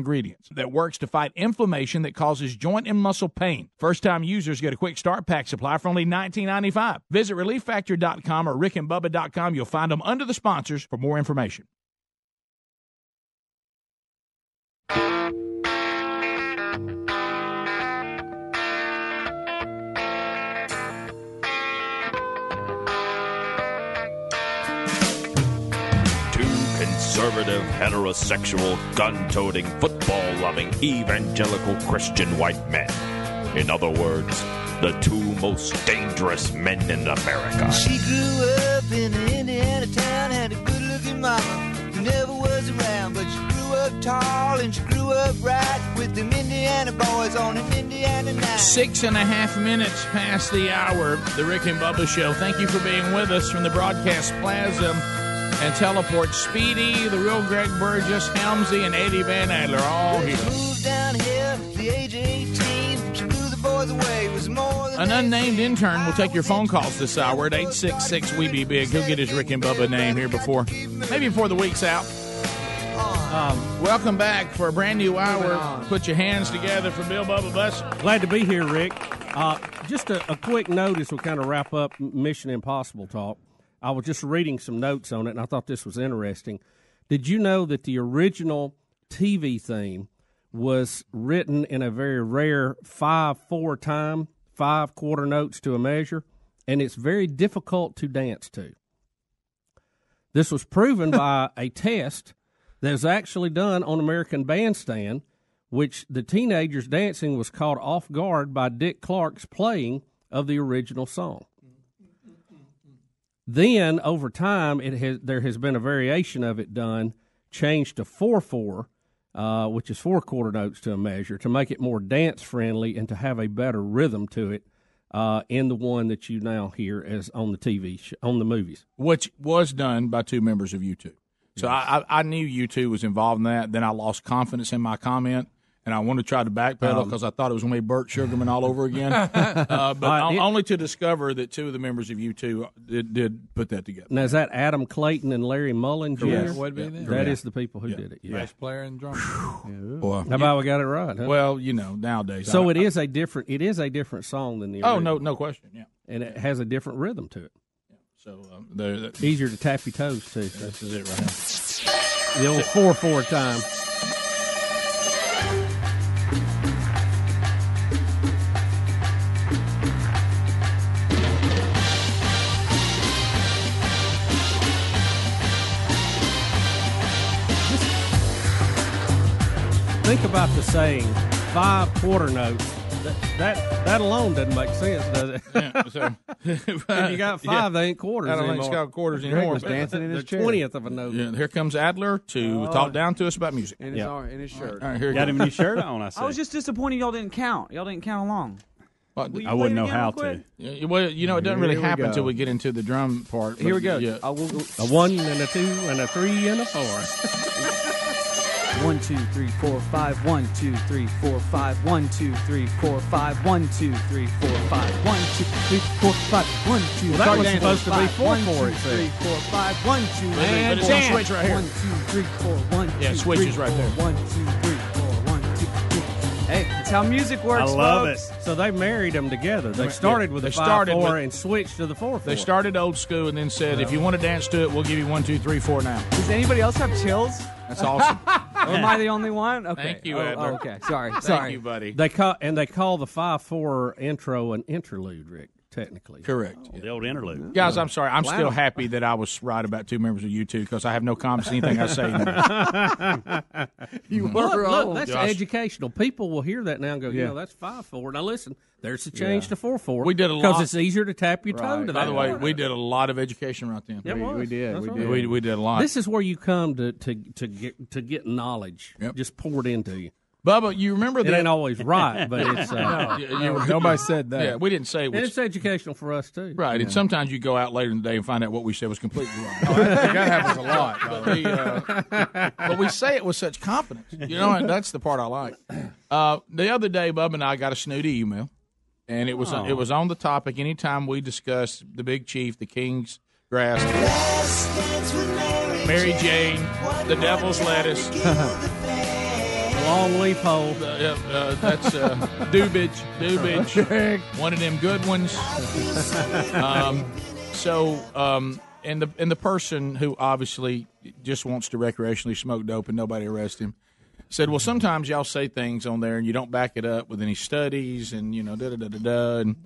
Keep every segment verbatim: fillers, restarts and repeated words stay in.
ingredients that works to fight inflammation that causes joint and muscle pain. First-time users get a quick start pack supply for only nineteen ninety-five. Visit relief factor dot com or rick and bubba dot com. You'll find them under the sponsors for more information. Conservative, heterosexual, gun-toting, football-loving, evangelical Christian white men. In other words, the two most dangerous men in America. She grew up in an Indiana town, had a good-looking mama who never was around, but she grew up tall and she grew up right with them Indiana boys on an Indiana night. Six and a half minutes past the hour, the Rick and Bubba Show. Thank you for being with us from the Broadcast Plaza. And Teleport Speedy, the real Greg Burgess, Helmsy, and Eddie Van Adler, all here. Moved down here at the age of eighteen, she blew the boys away, was more than an unnamed intern will take your phone calls this hour at eight six six, we be big. He'll get his Rick and Bubba name here before, maybe before the week's out. Um, Welcome back for a brand new hour. Put your hands together for Bill Bubba Bussing. Glad to be here, Rick. Uh, just a, a quick notice. We'll kind of wrap up Mission Impossible talk. I was just reading some notes on it, and I thought this was interesting. Did you know that the original T V theme was written in a very rare five four time, five quarter notes to a measure, and it's very difficult to dance to? This was proven by a test that was actually done on American Bandstand, which the teenagers dancing was caught off guard by Dick Clark's playing of the original song. Then, over time, it has, there has been a variation of it done, changed to four four, uh, which is four quarter notes to a measure, to make it more dance-friendly and to have a better rhythm to it uh, in the one that you now hear as on the T V, sh- on the movies. Which was done by two members of U two. So yes. I, I knew U two was involved in that. Then I lost confidence in my comment. And I wanted to try to backpedal because um, I thought it was going to be Bert Sugarman all over again, uh, but uh, it, only to discover that two of the members of U two did, did put that together. Now, is that Adam Clayton and Larry Mullen? Yes. Would be yeah. That yeah. is the people who yeah. did it. Yeah. Bass player and drummer. Yeah. Boy. How about we got it right? Huh? Well, you know, nowadays. So I, it is a different. It is a different song than the original. Oh, no, no question. Yeah, and it has a different rhythm to it. Yeah. So um, they're, they're, easier to tap your toes to. Yeah, this is it right now. The old four four time. Think about the saying, five quarter notes. That that, that alone doesn't make sense, does it? Yeah, so, if you got five, yeah. they ain't quarters I don't anymore. Think it's got quarters Greg anymore. Was dancing in his chair. twentieth of a note. Yeah, here comes Adler to oh. talk down to us about music. And his, yeah. in his shirt. All right, here got him in his shirt on, I see. I was just disappointed y'all didn't count. Y'all didn't count along. Well, I wouldn't know how to. Yeah, well, you know, it doesn't here really happen until we get into the drum part. Here we go. Yeah. A one and a two and a three and a four. One, two, three, four, five. One, two, three, four, five. One, two, three, four, five. One, two, three, four, five. One, two, three, four, five. One, two, well, that was supposed to be four, four. It's three, four, five. One, two, and it's on switch right here. One, two, three, four. One, two, yeah, switch is right there. One, two, three, four. One, two, three. Hey, that's how music works. I love folks. It. So they married them together. They started yeah, with they the five four with, and switched to the four four. They started old school and then said, oh. if you want to dance to it, we'll give you one, two, three, four now. Does anybody else have chills? That's awesome. Or am I the only one? Okay. Thank you, Adler. Oh, oh, okay, sorry, sorry. Thank you, buddy. They call and they call the five four intro an interlude, Rick. Technically, correct. Oh, yeah. The old interlude, guys. I'm sorry. I'm wow. still happy that I was right about two members of U two because I have no comments on anything I say. You were look, wrong. Look, that's Josh. Educational. People will hear that now and go, "Yeah, you know, that's five four." Now listen, there's a change yeah. to four four. We did a lot because it's easier to tap your right. toe. To By the way, order. We did a lot of education right then. Yeah, we, we did. That's we right. did. We, we did a lot. This is where you come to to to get to get knowledge yep. just poured into you. Bubba, you remember that? It ain't always right, but it's... Uh, no, you, you, nobody said that. Yeah, we didn't say... Which, and it's educational for us, too. Right, yeah. And sometimes you go out later in the day and find out what we said was completely wrong. Oh, that, that happens a lot. But, the, uh, but we say it with such confidence. You know, and that's the part I like. Uh, the other day, Bubba and I got a snooty email, and it was oh. it was on the topic anytime we discussed the Big Chief, the King's Grass, Mary Jane, the Devil's Lettuce... Long leaf hole. Uh, yeah, uh, that's uh, Dubage. Dubage. One of them good ones. Um, so, um, and the and the person who obviously just wants to recreationally smoke dope and nobody arrest him said, well, sometimes y'all say things on there and you don't back it up with any studies and, you know, da da da da da. And,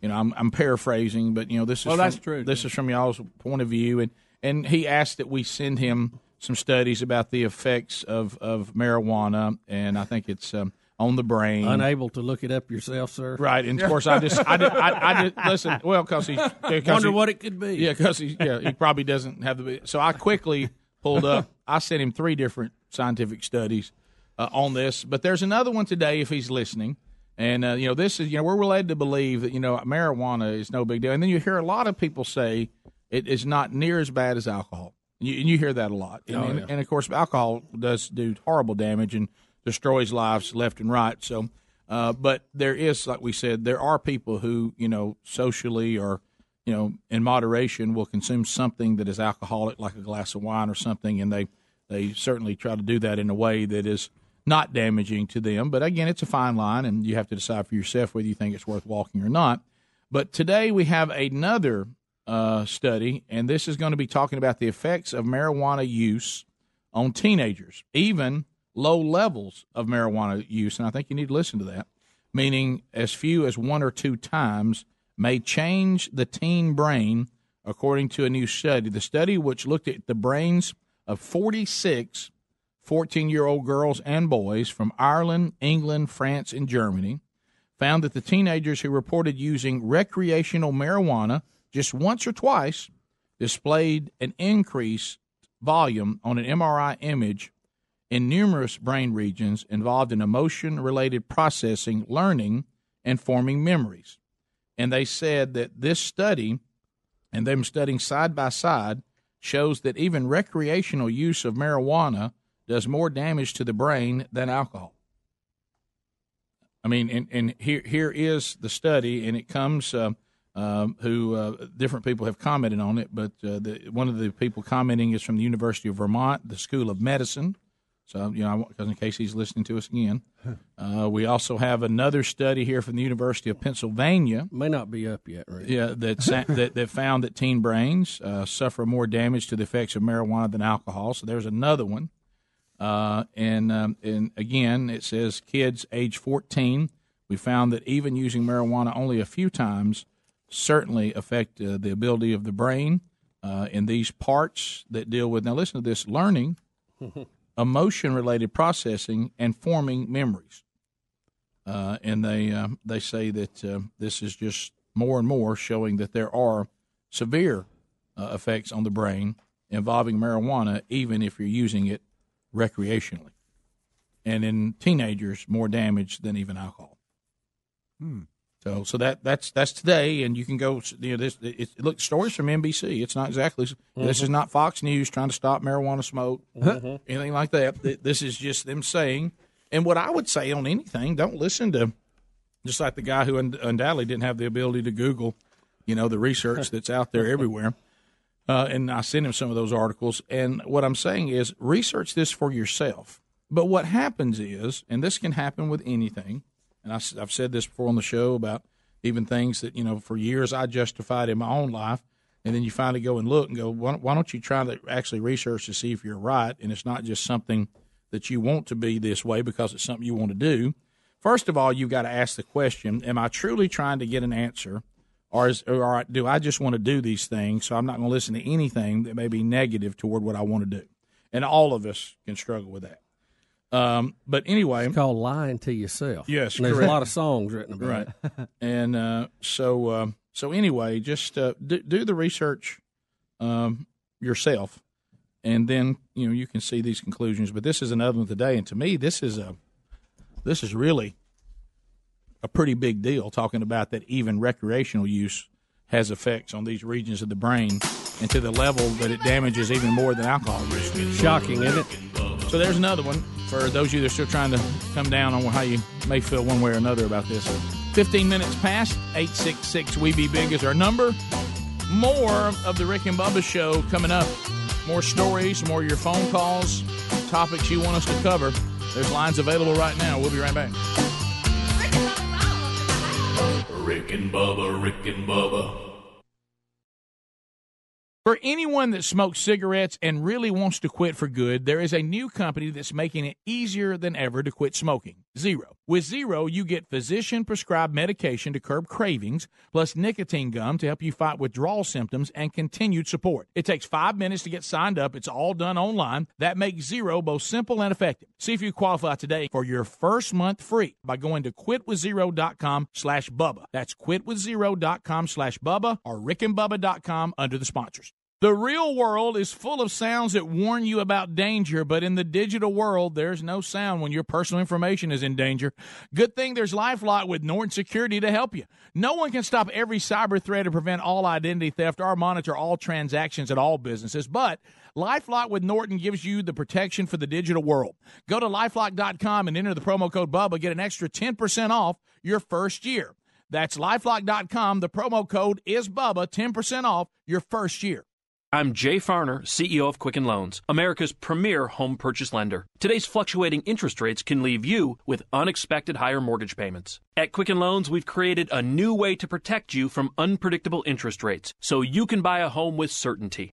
you know, I'm, I'm paraphrasing, but, you know, this is, well, from, that's true, this is from y'all's point of view. And, and he asked that we send him some studies about the effects of, of marijuana, and I think it's um, on the brain. Unable to look it up yourself, sir. Right, and of course I just I did, I, I did, listen. Well, because he wonder he, what it could be. Yeah, because he yeah he probably doesn't have the. So I quickly pulled up. I sent him three different scientific studies uh, on this, but there's another one today if he's listening. And uh, you know, this is you know we're led to believe that you know marijuana is no big deal, and then you hear a lot of people say it is not near as bad as alcohol. You, and you hear that a lot. And, oh, yeah. and, and, of course, alcohol does do horrible damage and destroys lives left and right. So, uh, but there is, like we said, there are people who, you know, socially or, you know, in moderation will consume something that is alcoholic, like a glass of wine or something, and they, they certainly try to do that in a way that is not damaging to them. But, again, it's a fine line, and you have to decide for yourself whether you think it's worth walking or not. But today we have another Uh, study, and this is going to be talking about the effects of marijuana use on teenagers, even low levels of marijuana use. And I think you need to listen to that, meaning as few as one or two times may change the teen brain, according to a new study. The study, which looked at the brains of forty-six fourteen-year-old girls and boys from Ireland, England, France, and Germany, found that the teenagers who reported using recreational marijuana just once or twice displayed an increased volume on an M R I image in numerous brain regions involved in emotion-related processing, learning, and forming memories. And they said that this study, and them studying side by side, shows that even recreational use of marijuana does more damage to the brain than alcohol. I mean, and, and here here is the study, and it comes... Uh, Um, who uh, different people have commented on it, but uh, the, one of the people commenting is from the University of Vermont, the School of Medicine. So, you know, because in case he's listening to us again. Uh, we also have another study here from the University of Pennsylvania. May not be up yet, right? Yeah, that sa- that, that found that teen brains uh, suffer more damage to the effects of marijuana than alcohol. So there's another one. Uh, and, um, and, again, it says kids age fourteen, we found that even using marijuana only a few times certainly affect uh, the ability of the brain uh, in these parts that deal with, now listen to this, learning, emotion-related processing, and forming memories. Uh, and they uh, they say that uh, this is just more and more showing that there are severe uh, effects on the brain involving marijuana, even if you're using it recreationally. And in teenagers, more damage than even alcohol. Hmm. So, so that that's that's today, and you can go. You know, this it, look stories from N B C. It's not exactly mm-hmm. this is not Fox News trying to stop marijuana smoke, mm-hmm. anything like that. This is just them saying. And what I would say on anything, don't listen to, just like the guy who undoubtedly didn't have the ability to Google, you know, the research that's out there everywhere. Uh, and I sent him some of those articles. And what I'm saying is, research this for yourself. But what happens is, and this can happen with anything. And I've said this before on the show about even things that, you know, for years I justified in my own life. And then you finally go and look and go, why don't you try to actually research to see if you're right? And it's not just something that you want to be this way because it's something you want to do. First of all, you've got to ask the question, am I truly trying to get an answer? Or, is, or do I just want to do these things, so I'm not going to listen to anything that may be negative toward what I want to do? And all of us can struggle with that. Um, but anyway, it's called lying to yourself. Yes, and there's correct. a lot of songs written about right. it. And uh, so, uh, so anyway, just uh, do, do the research um, yourself, and then you know you can see these conclusions. But this is another one today, and to me, this is a this is really a pretty big deal. Talking about that, even recreational use has effects on these regions of the brain, and to the level that it damages even more than alcohol use. It's shocking, isn't it? So there's another one. For those of you that are still trying to come down on how you may feel one way or another about this. fifteen minutes past, eight six six, we be big is our number. More of the Rick and Bubba Show coming up. More stories, more of your phone calls, topics you want us to cover. There's lines available right now. We'll be right back. Rick and Bubba, Rick and Bubba. For anyone that smokes cigarettes and really wants to quit for good, there is a new company that's making it easier than ever to quit smoking, Zero. With Zero, you get physician-prescribed medication to curb cravings, plus nicotine gum to help you fight withdrawal symptoms and continued support. It takes five minutes to get signed up. It's all done online. That makes Zero both simple and effective. See if you qualify today for your first month free by going to quitwithzero.com slash Bubba. That's quitwithzero.com slash Bubba or rick and bubba dot com under the sponsors. The real world is full of sounds that warn you about danger, but in the digital world, there's no sound when your personal information is in danger. Good thing there's LifeLock with Norton Security to help you. No one can stop every cyber threat or prevent all identity theft or monitor all transactions at all businesses, but LifeLock with Norton gives you the protection for the digital world. Go to LifeLock dot com and enter the promo code Bubba. Get an extra ten percent off your first year. That's LifeLock dot com. The promo code is Bubba, ten percent off your first year. I'm Jay Farner, C E O of Quicken Loans, America's premier home purchase lender. Today's fluctuating interest rates can leave you with unexpected higher mortgage payments. At Quicken Loans, we've created a new way to protect you from unpredictable interest rates so you can buy a home with certainty.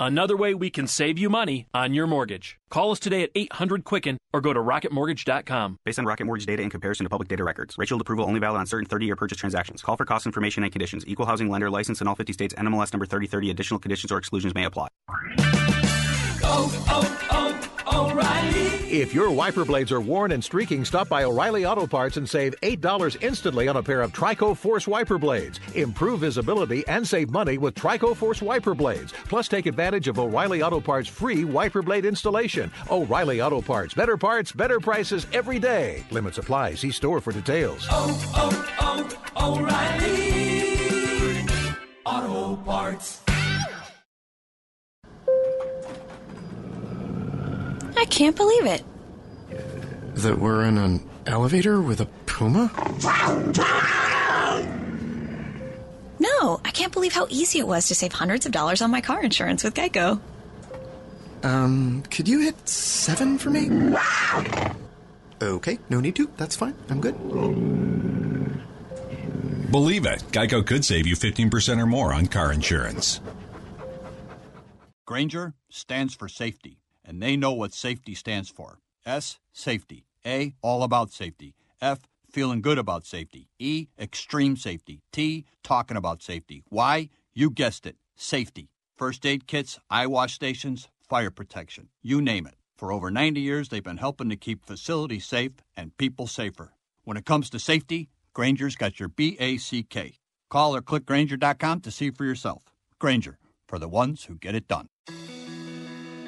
Another way we can save you money on your mortgage. Call us today at eight hundred Quicken or go to rocket mortgage dot com. Based on Rocket Mortgage data in comparison to public data records. Rate Shield approval only valid on certain thirty-year purchase transactions. Call for cost information and conditions. Equal housing lender license in all fifty states. N M L S number thirty thirty. Additional conditions or exclusions may apply. Oh, oh, oh. O'Reilly. If your wiper blades are worn and streaking, stop by O'Reilly Auto Parts and save eight dollars instantly on a pair of Trico Force wiper blades. Improve visibility and save money with Trico Force wiper blades. Plus, take advantage of O'Reilly Auto Parts' free wiper blade installation. O'Reilly Auto Parts. Better parts, better prices every day. Limits apply. See store for details. Oh, oh, oh, O'Reilly Auto Parts. I can't believe it. That we're in an elevator with a puma? No, I can't believe how easy it was to save hundreds of dollars on my car insurance with Geico. Um, could you hit seven for me? Okay, no need to. That's fine. I'm good. Believe it. Geico could save you fifteen percent or more on car insurance. Grainger stands for safety. And they know what safety stands for. S, safety. A, all about safety. F, feeling good about safety. E, extreme safety. T, talking about safety. Y, you guessed it, safety. First aid kits, eye wash stations, fire protection, you name it. For over ninety years, they've been helping to keep facilities safe and people safer. When it comes to safety, Grainger's got your B A C K. Call or click Grainger dot com to see for yourself. Grainger, for the ones who get it done.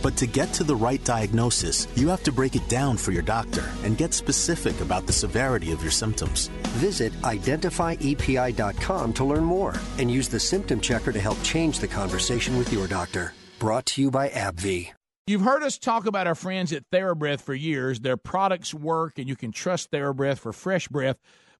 But to get to the right diagnosis, you have to break it down for your doctor and get specific about the severity of your symptoms. Visit identify E P I dot com to learn more and use the symptom checker to help change the conversation with your doctor. Brought to you by AbbVie. You've heard us talk about our friends at TheraBreath for years. Their products work, and you can trust TheraBreath for fresh breath.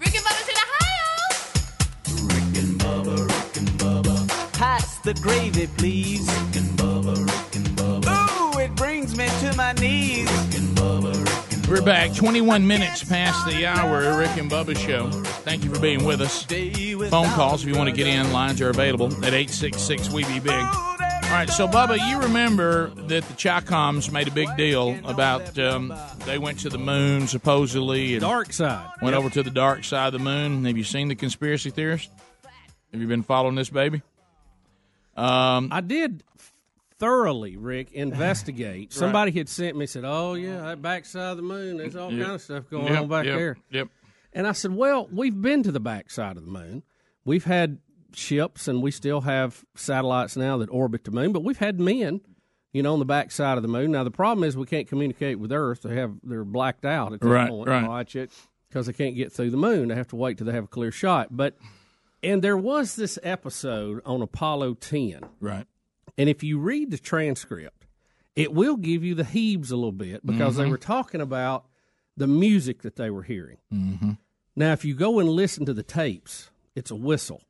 Rick and Bubba's in Ohio! Rick and Bubba, Rick and Bubba. Pass the gravy, please. Rick and Bubba, Rick and Bubba. Ooh, it brings me to my knees. Rick and Bubba, Rick and Bubba. We're back, twenty-one minutes past the hour, Rick and Bubba Show. Thank you for being with us. Phone calls if you want to get in. Lines are available at eight six six, W E B E, B I G. All right, so, Bubba, you remember that the Chi-Coms made a big deal about um, they went to the moon, supposedly. And dark side. Went yep. over to the dark side of the moon. Have you seen The Conspiracy Theorist? Have you been following this, baby? Um, I did thoroughly, Rick, investigate. Right. Somebody had sent me, said, oh, yeah, that back side of the moon, there's all yep. kind of stuff going yep. on back yep. there. Yep. And I said, well, we've been to the back side of the moon. We've had ships, and we still have satellites now that orbit the moon, but we've had men, you know, on the back side of the moon. Now, the problem is we can't communicate with Earth. They have, they're blacked out at that right, point right. because they can't get through the moon. They have to wait till they have a clear shot. But and there was this episode on Apollo ten. Right. And if you read the transcript, it will give you the heaves a little bit because mm-hmm. they were talking about the music that they were hearing. Mm-hmm. Now, if you go and listen to the tapes, it's a whistle.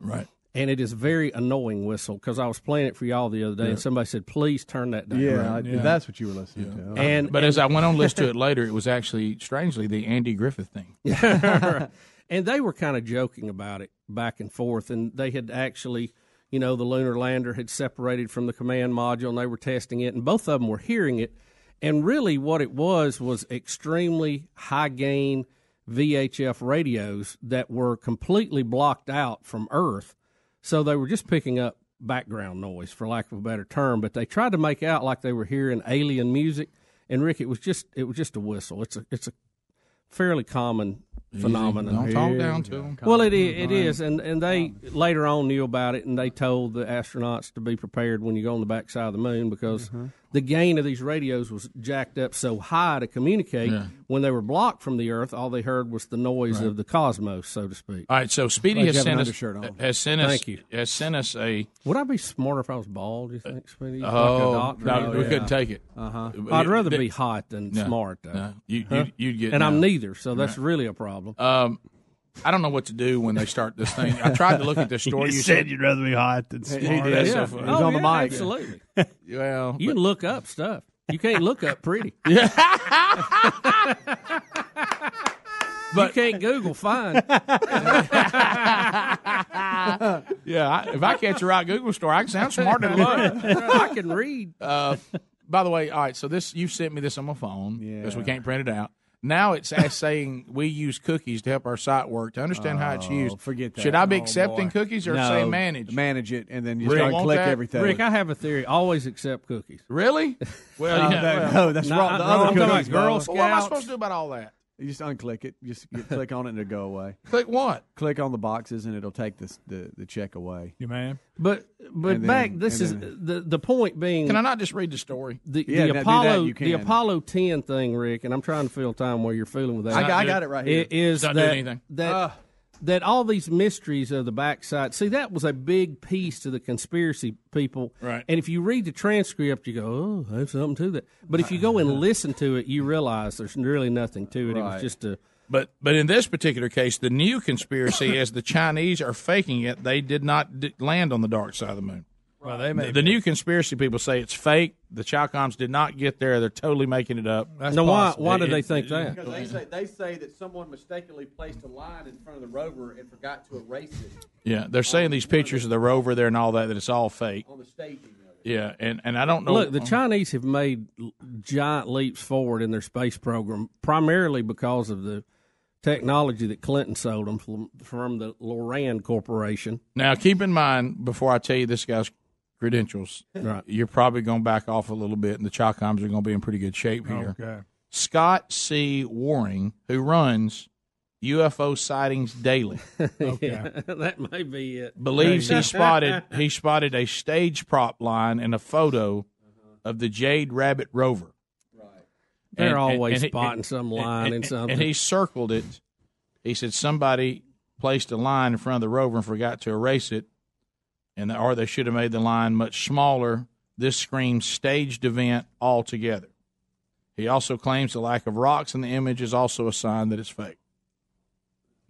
Right. And it is a very annoying whistle because I was playing it for y'all the other day, yeah. and somebody said, please turn that down. Yeah, right. yeah. that's what you were listening yeah. to. And, but and, as I went on list to it later, it was actually, strangely, the Andy Griffith thing. right. And they were kind of joking about it back and forth, and they had actually, you know, the lunar lander had separated from the command module, and they were testing it, and both of them were hearing it. And really what it was was extremely high-gain V H F radios that were completely blocked out from Earth, so they were just picking up background noise, for lack of a better term, but they tried to make out like they were hearing alien music. And Rick, it was just it was just a whistle. It's a it's a fairly common phenomenon. Don't talk down to them. Well, it is, it is, and and they later on knew about it, and they told the astronauts to be prepared when you go on the backside of the moon because mm-hmm. the gain of these radios was jacked up so high to communicate. Yeah. When they were blocked from the Earth, all they heard was the noise right. of the cosmos, so to speak. All right, so Speedy has sent, us, has sent us. Thank you. Has sent us a. Would I be smarter if I was bald? You think, Speedy? Uh, oh, like a doctor? no, we yeah. couldn't take it. Uh huh. I'd rather be hot than no, smart, though. No. You, huh? you'd, you'd get. And no. I'm neither, so that's right. really a problem. Um, I don't know what to do when they start this thing. I tried to look at this story. you, you said, said you'd rather be hot than smart. He did. Yeah. So oh, was on yeah, the mic. Absolutely. well, you but, can look up stuff. You can't look up pretty. Yeah. but, you can't Google fine. yeah, I, if I catch the right Google story, I can sound smarter than I can read. Uh, by the way, all right, so this you sent me this on my phone because yeah. we can't print it out. Now it's saying we use cookies to help our site work. To understand oh, how it's used, forget that. Should I be oh, accepting boy. cookies or no, say manage? Manage it and then you just click that? everything. Rick, I have a theory. Always accept cookies. Really? Well, no, yeah, that, well. no that's no, wrong. The no, other no, cookies, Girl Scouts. Well, what am I supposed to do about all that? You just unclick it. Just click on it and it'll go away. Click what? Click on the boxes and it'll take this, the the check away. You man. But but then, back this is then, the the point being. Can I not just read the story? The, yeah, the Apollo that, the Apollo ten thing, Rick, and I'm trying to fill time while you're fooling with that. I, I got it right here. It is that anything. that uh. that all these mysteries of the backside. See, that was a big piece to the conspiracy people. Right. And if you read the transcript, you go, oh, there's something to that. But if you go and listen to it, you realize there's really nothing to it. Right. It was just a... But but in this particular case, the new conspiracy is the Chinese are faking it. They did not d- land on the dark side of the moon. Well, they may the, the new conspiracy people say it's fake. The Chi-Coms did not get there. They're totally making it up. That's now, why, why do they think that? Because they say, they say that someone mistakenly placed a line in front of the rover and forgot to erase it. Yeah, they're saying these pictures of the rover there and all that, that it's all fake. On the staging of it. Yeah, and, and I don't know. Look, the Chinese have made giant leaps forward in their space program, primarily because of the technology that Clinton sold them from, from the Loran Corporation. Now, keep in mind, before I tell you this guy's credentials, right. you're probably going to back off a little bit, and the Chi-Coms are going to be in pretty good shape here. Okay. Scott C. Waring, who runs U F O Sightings Daily, okay. yeah, that may be it. Believes he spotted he spotted a stage prop line and a photo uh-huh. of the Jade Rabbit rover. Right, they're and, always and, and, spotting and, some line and, and, and something, and he circled it. He said somebody placed a line in front of the rover and forgot to erase it, and the, or they should have made the line much smaller. This screams staged event altogether. He also claims the lack of rocks in the image is also a sign that it's fake,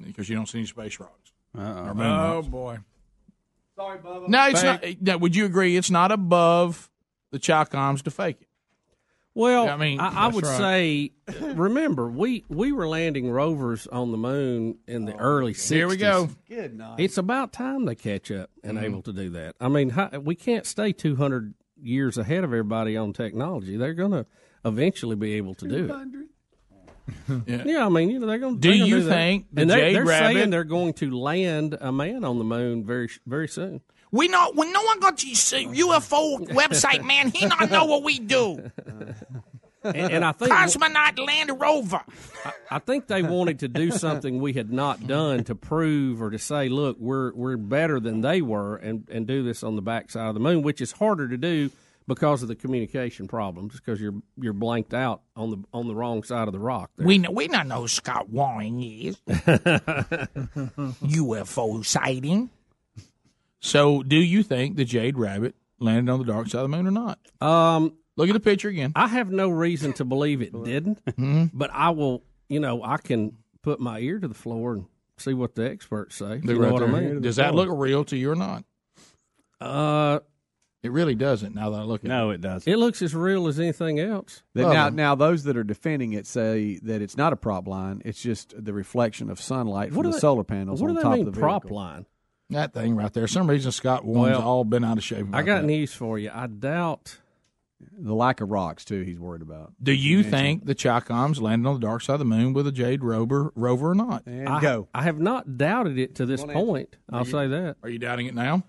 because you don't see any space rocks. Uh-oh. Oh, rocks. Boy. Sorry, Bubba. No, it's not, no, would you agree it's not above the Chalcoms to fake it? Well, I, mean, I, I would right. say, remember, we, we were landing rovers on the moon in the oh, early sixties. Here we go. Good night. It's about time they catch up and mm-hmm. able to do that. I mean, we can't stay two hundred years ahead of everybody on technology. They're going to eventually be able to do it. Yeah. yeah, I mean, you know, they're going to do that. Do you think that they, they're Rabbit, saying they're going to land a man on the moon very, very soon? We know when no one got to see U F O website, man. He not know what we do. And, and I think cosmonaut land rover. I, I think they wanted to do something we had not done to prove or to say, look, we're we're better than they were, and and do this on the backside of the moon, which is harder to do because of the communication problems, because you're you're blanked out on the on the wrong side of the rock. There. We know, we not know who Scott Waring is. U F O sighting. So, do you think the Jade Rabbit landed on the dark side of the moon or not? Um, Look at the picture again. I have no reason to believe it didn't, mm-hmm. but I will, you know, I can put my ear to the floor and see what the experts say. You know right what I mean? Does that floor. Look real to you or not? Uh, It really doesn't, now that I look at no, it. No, it doesn't. It looks as real as anything else. Well, now, now, those that are defending it say that it's not a prop line. It's just the reflection of sunlight from the they, solar panels on top of the vehicle. What do they mean prop line? That thing right there. For some reason, Scott Warren's well, all been out of shape. I got that. News for you. I doubt the lack of rocks, too, he's worried about. Do you Imagine. think the Chalcoms landed on the dark side of the moon with a Jade rover, rover or not? And I, go. I have not doubted it to this One point. Answer. I'll you, say that. Are you doubting it now?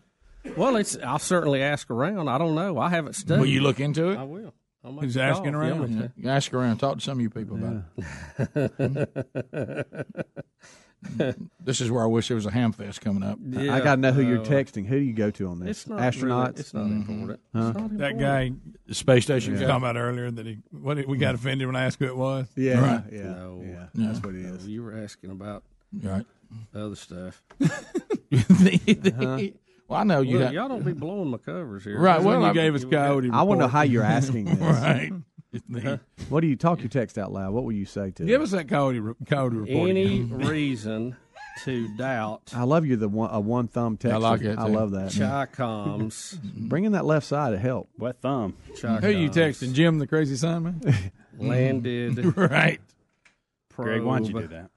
Well, it's. I'll certainly ask around. I don't know. I haven't studied. Will you look into it? I will. He's asking call. around. Yeah, yeah. Ask around. Talk to some of you people yeah. about it. This is where I wish there was a ham fest coming up. Yeah, I got to know who you're texting. Who do you go to on this? It's not astronauts. Really, it's not mm-hmm. important. Huh? It's not that important. Guy, the space station yeah. you were talking about earlier, that he what we got offended when I asked who it was. Yeah, right. yeah, no. yeah. That's what it is. No, you were asking about right. other stuff. the, the, uh-huh. Well, I know you. Look, got, y'all don't be blowing my covers here. Right. That's well, you I, gave us coyote. I want to know how you're asking this. right. Huh? What do you talk your text out loud? What will you say to? Give us that coyote re- coyote report. Any reason to doubt? I love you. The one a one thumb text. I like it. I too. love that. Chi-coms. Bringing that left side to help. What thumb? Chi-coms. Who are you texting? Jim, the crazy sign man. Landed. right. Probe. Greg, why don't you do that?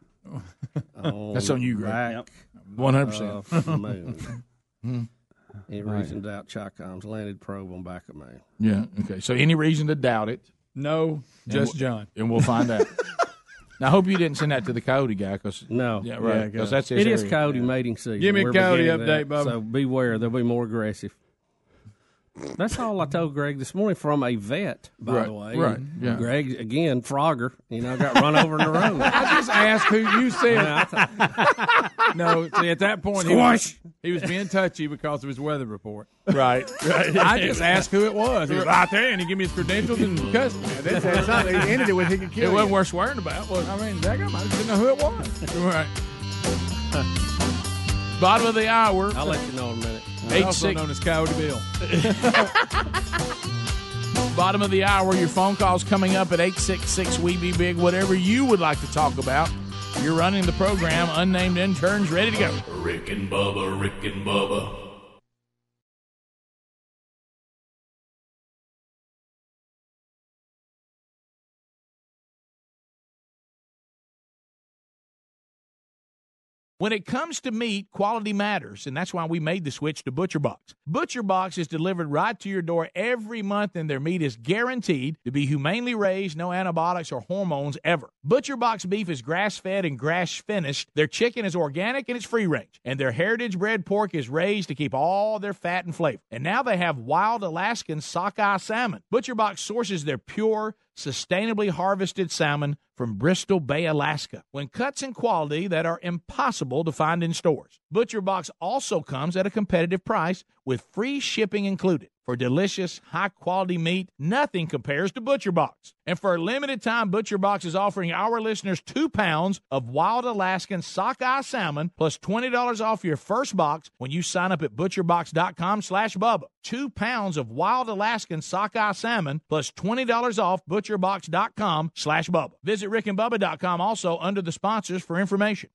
On That's on you, Greg. One hundred percent. Hmm. Any right. reason to doubt Chi-coms landed probe on back of man? Yeah. Okay. So any reason to doubt it? No. Just we'll, John, and we'll find out. Now, I hope you didn't send that to the coyote guy, because no, yeah, right, because yeah, that's his it area. Is coyote yeah. mating season. Give me We're a coyote update, Bubba. So beware, they'll be more aggressive. That's all I told Greg this morning from a vet, by right, the way. Right. Yeah. Greg, again, Frogger, you know, got run over in the road. I just asked who you said. no, see, at that point, he was, he was being touchy because of his weather report. Right. right. I just asked who it was. He was out there, and he gave me his credentials and custody. That's how they ended it with he could kill It you. wasn't worth swearing about. Was I mean, that guy might have didn't know who it was. Right. Bottom of the hour. I'll let you know in a minute. Eight also six. known as Coyote Bill. Bottom of the hour. Your phone call's coming up at eight six six, W E B E BIG. Whatever you would like to talk about. You're running the program. Unnamed interns ready to go. Rick and Bubba, Rick and Bubba. When it comes to meat, quality matters, and that's why we made the switch to ButcherBox. ButcherBox is delivered right to your door every month, and their meat is guaranteed to be humanely raised, no antibiotics or hormones ever. ButcherBox beef is grass-fed and grass-finished. Their chicken is organic, and it's free-range. And their heritage-bred pork is raised to keep all their fat and flavor. And now they have wild Alaskan sockeye salmon. ButcherBox sources their pure, sustainably harvested salmon from Bristol Bay, Alaska, when cuts in quality that are impossible to find in stores. ButcherBox also comes at a competitive price with free shipping included. For delicious, high-quality meat, nothing compares to ButcherBox. And for a limited time, ButcherBox is offering our listeners two pounds of wild Alaskan sockeye salmon plus twenty dollars off your first box when you sign up at ButcherBox.com slash Bubba. Two pounds of wild Alaskan sockeye salmon plus twenty dollars off ButcherBox.com slash Bubba. Visit Rick and Bubba dot com also under the sponsors for information.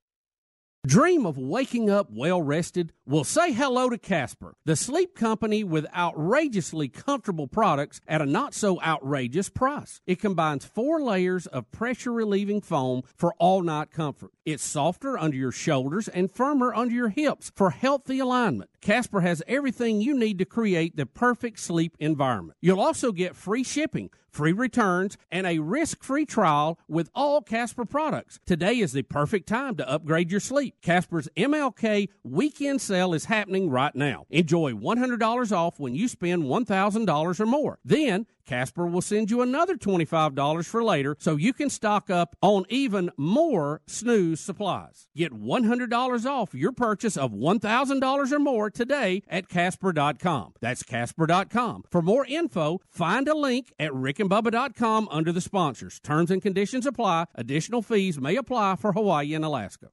Dream of waking up well-rested? Well, say hello to Casper, the sleep company with outrageously comfortable products at a not-so-outrageous price. It combines four layers of pressure-relieving foam for all-night comfort. It's softer under your shoulders and firmer under your hips for healthy alignment. Casper has everything you need to create the perfect sleep environment. You'll also get free shipping, free returns, and a risk-free trial with all Casper products. Today is the perfect time to upgrade your sleep. Casper's M L K weekend sale is happening right now. Enjoy one hundred dollars off when you spend one thousand dollars or more. Then, Casper will send you another twenty-five dollars for later so you can stock up on even more snooze supplies. Get one hundred dollars off your purchase of one thousand dollars or more today at Casper dot com. That's Casper dot com. For more info, find a link at Rick and Bubba dot com under the sponsors. Terms and conditions apply. Additional fees may apply for Hawaii and Alaska.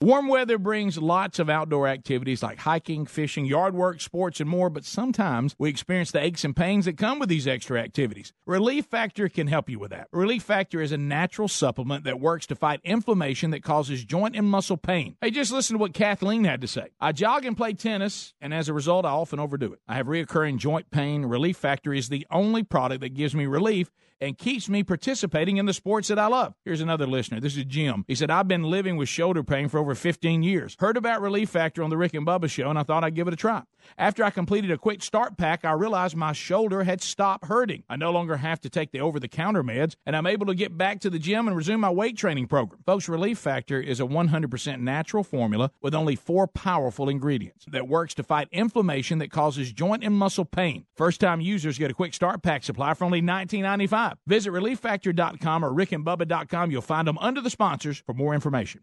Warm weather brings lots of outdoor activities like hiking, fishing, yard work, sports, and more, but sometimes we experience the aches and pains that come with these extra activities. Relief Factor can help you with that. Relief Factor is a natural supplement that works to fight inflammation that causes joint and muscle pain. Hey, just listen to what Kathleen had to say. I jog and play tennis, and as a result, I often overdo it. I have recurring joint pain. Relief Factor is the only product that gives me relief and keeps me participating in the sports that I love. Here's another listener. This is Jim. He said, I've been living with shoulder pain for over fifteen years. Heard about Relief Factor on the Rick and Bubba show, and I thought I'd give it a try. After I completed a quick start pack, I realized my shoulder had stopped hurting. I no longer have to take the over-the-counter meds, and I'm able to get back to the gym and resume my weight training program. Folks, Relief Factor is a one hundred percent natural formula with only four powerful ingredients that works to fight inflammation that causes joint and muscle pain. First-time users get a quick start pack supply for only nineteen ninety-five. Visit relief factor dot com or rick and bubba dot com. You'll find them under the sponsors for more information.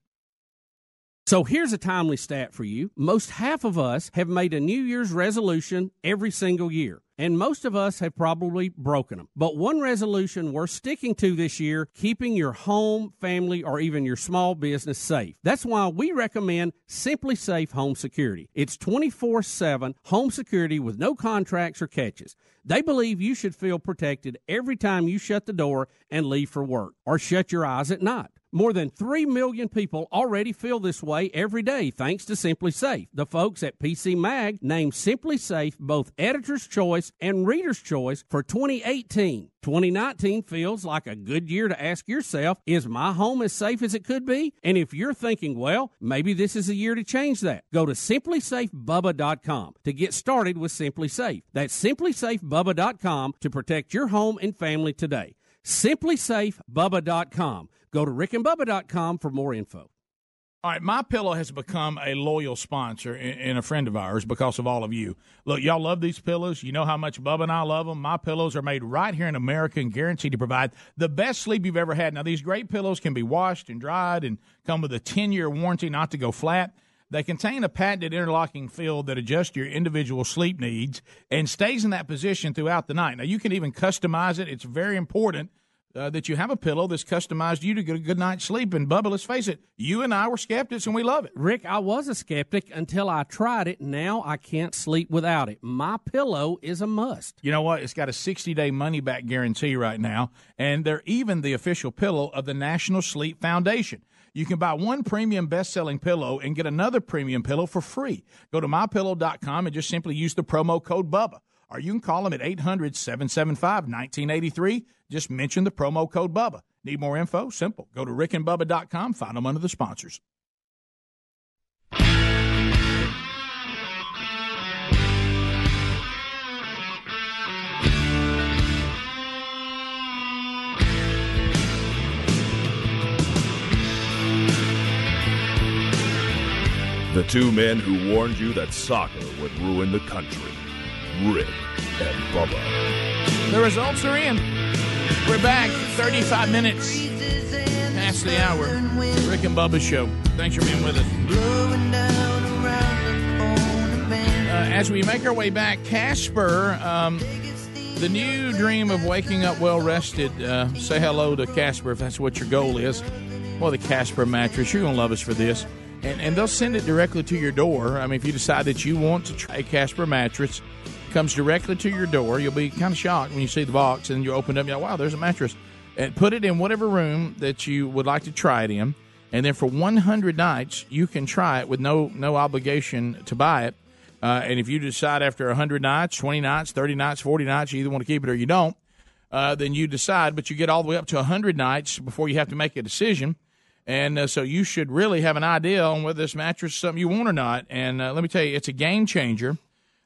So here's a timely stat for you. Most half of us have made a New Year's resolution every single year, and most of us have probably broken them. But one resolution worth sticking to this year, keeping your home, family, or even your small business safe. That's why we recommend Simply Safe Home Security. It's twenty-four seven home security with no contracts or catches. They believe you should feel protected every time you shut the door and leave for work or shut your eyes at night. More than three million people already feel this way every day thanks to Simply Safe. The folks at P C Mag named Simply Safe both Editor's Choice and Reader's Choice for twenty eighteen. twenty nineteen feels like a good year to ask yourself, is my home as safe as it could be? And if you're thinking, well, maybe this is a year to change that, go to Simply Safe Bubba dot com to get started with Simply Safe. That's Simply Safe Bubba dot com to protect your home and family today. Simply Safe Bubba dot com. Go to Rick and Bubba dot com for more info. All right, MyPillow has become a loyal sponsor and a friend of ours because of all of you. Look, y'all love these pillows. You know how much Bubba and I love them. MyPillows are made right here in America and guaranteed to provide the best sleep you've ever had. Now, these great pillows can be washed and dried and come with a ten-year warranty not to go flat. They contain a patented interlocking fill that adjusts your individual sleep needs and stays in that position throughout the night. Now, you can even customize it. It's very important Uh, that you have a pillow that's customized you to get a good night's sleep. And, Bubba, let's face it, you and I were skeptics, and we love it. Rick, I was a skeptic until I tried it. Now I can't sleep without it. My pillow is a must. You know what? It's got a sixty-day money-back guarantee right now, and they're even the official pillow of the National Sleep Foundation. You can buy one premium best-selling pillow and get another premium pillow for free. Go to my pillow dot com and just simply use the promo code Bubba. Or you can call them at eight hundred, seven seven five, nineteen eighty-three. Just mention the promo code Bubba. Need more info? Simple. Go to Rick and Bubba dot com. Find them under the sponsors. The two men who warned you that soccer would ruin the country. Rick and Bubba. The results are in. We're back thirty-five minutes past the hour. Rick and Bubba show. Thanks for being with us. Uh, As we make our way back, Casper, um, the new dream of waking up well-rested. Uh, say hello to Casper if that's what your goal is. Well, the Casper mattress, you're going to love us for this. And, and they'll send it directly to your door. I mean, if you decide that you want to try a Casper mattress, it comes directly to your door. You'll be kind of shocked when you see the box, and you open it up, you're like, wow, there's a mattress. And put it in whatever room that you would like to try it in. And then for one hundred nights, you can try it with no no obligation to buy it. Uh, and if you decide after one hundred nights, twenty nights, thirty nights, forty nights, you either want to keep it or you don't, uh, then you decide. But you get all the way up to one hundred nights before you have to make a decision. And uh, so you should really have an idea on whether this mattress is something you want or not. And uh, let me tell you, it's a game changer.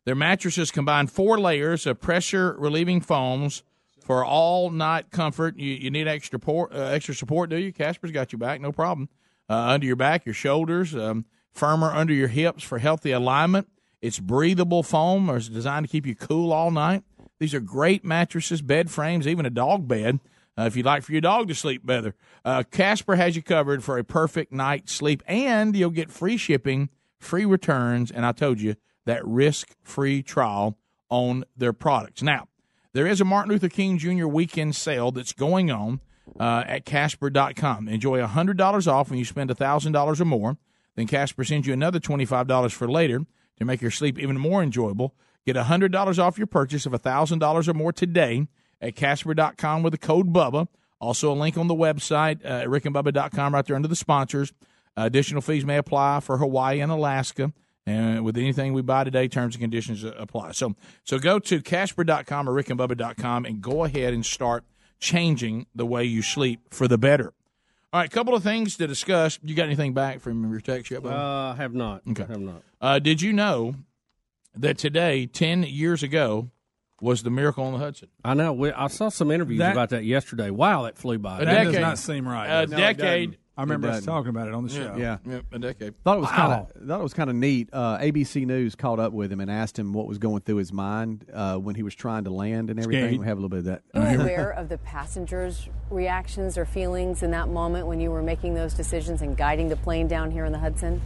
Their mattresses combine four layers of pressure-relieving foams for all-night comfort. You, you need extra, por- uh, extra support, do you? Casper's got your back, no problem. Uh, under your back, your shoulders, um, firmer under your hips for healthy alignment. It's breathable foam, or it's designed to keep you cool all night. These are great mattresses, bed frames, even a dog bed. Uh, if you'd like for your dog to sleep better, uh, Casper has you covered for a perfect night's sleep, and you'll get free shipping, free returns, and I told you, that risk-free trial on their products. Now, there is a Martin Luther King Junior weekend sale that's going on uh, at Casper dot com. Enjoy one hundred dollars off when you spend one thousand dollars or more. Then Casper sends you another twenty-five dollars for later to make your sleep even more enjoyable. Get one hundred dollars off your purchase of one thousand dollars or more today at Casper dot com with the code Bubba. Also a link on the website uh, at rick and bubba dot com right there under the sponsors. Uh, additional fees may apply for Hawaii and Alaska. And with anything we buy today, terms and conditions apply. So so go to Casper dot com or rick and bubba dot com and go ahead and start changing the way you sleep for the better. All right, a couple of things to discuss. You got anything back from your text yet, Bubba? Uh, I have not. Okay. I have not. Uh, did you know that today, ten years ago, was the Miracle on the Hudson? I know. We, I saw some interviews that, about that yesterday. Wow, that flew by. That decade, does not seem right. A no, decade. I remember us talking about it on the show. Yeah, yeah. yeah a decade. Thought it was wow. kind of thought it was kind of neat. Uh, A B C News caught up with him and asked him what was going through his mind uh, when he was trying to land and everything. Scared. We have a little bit of that. Are you aware of the passengers' reactions or feelings in that moment when you were making those decisions and guiding the plane down here in the Hudson?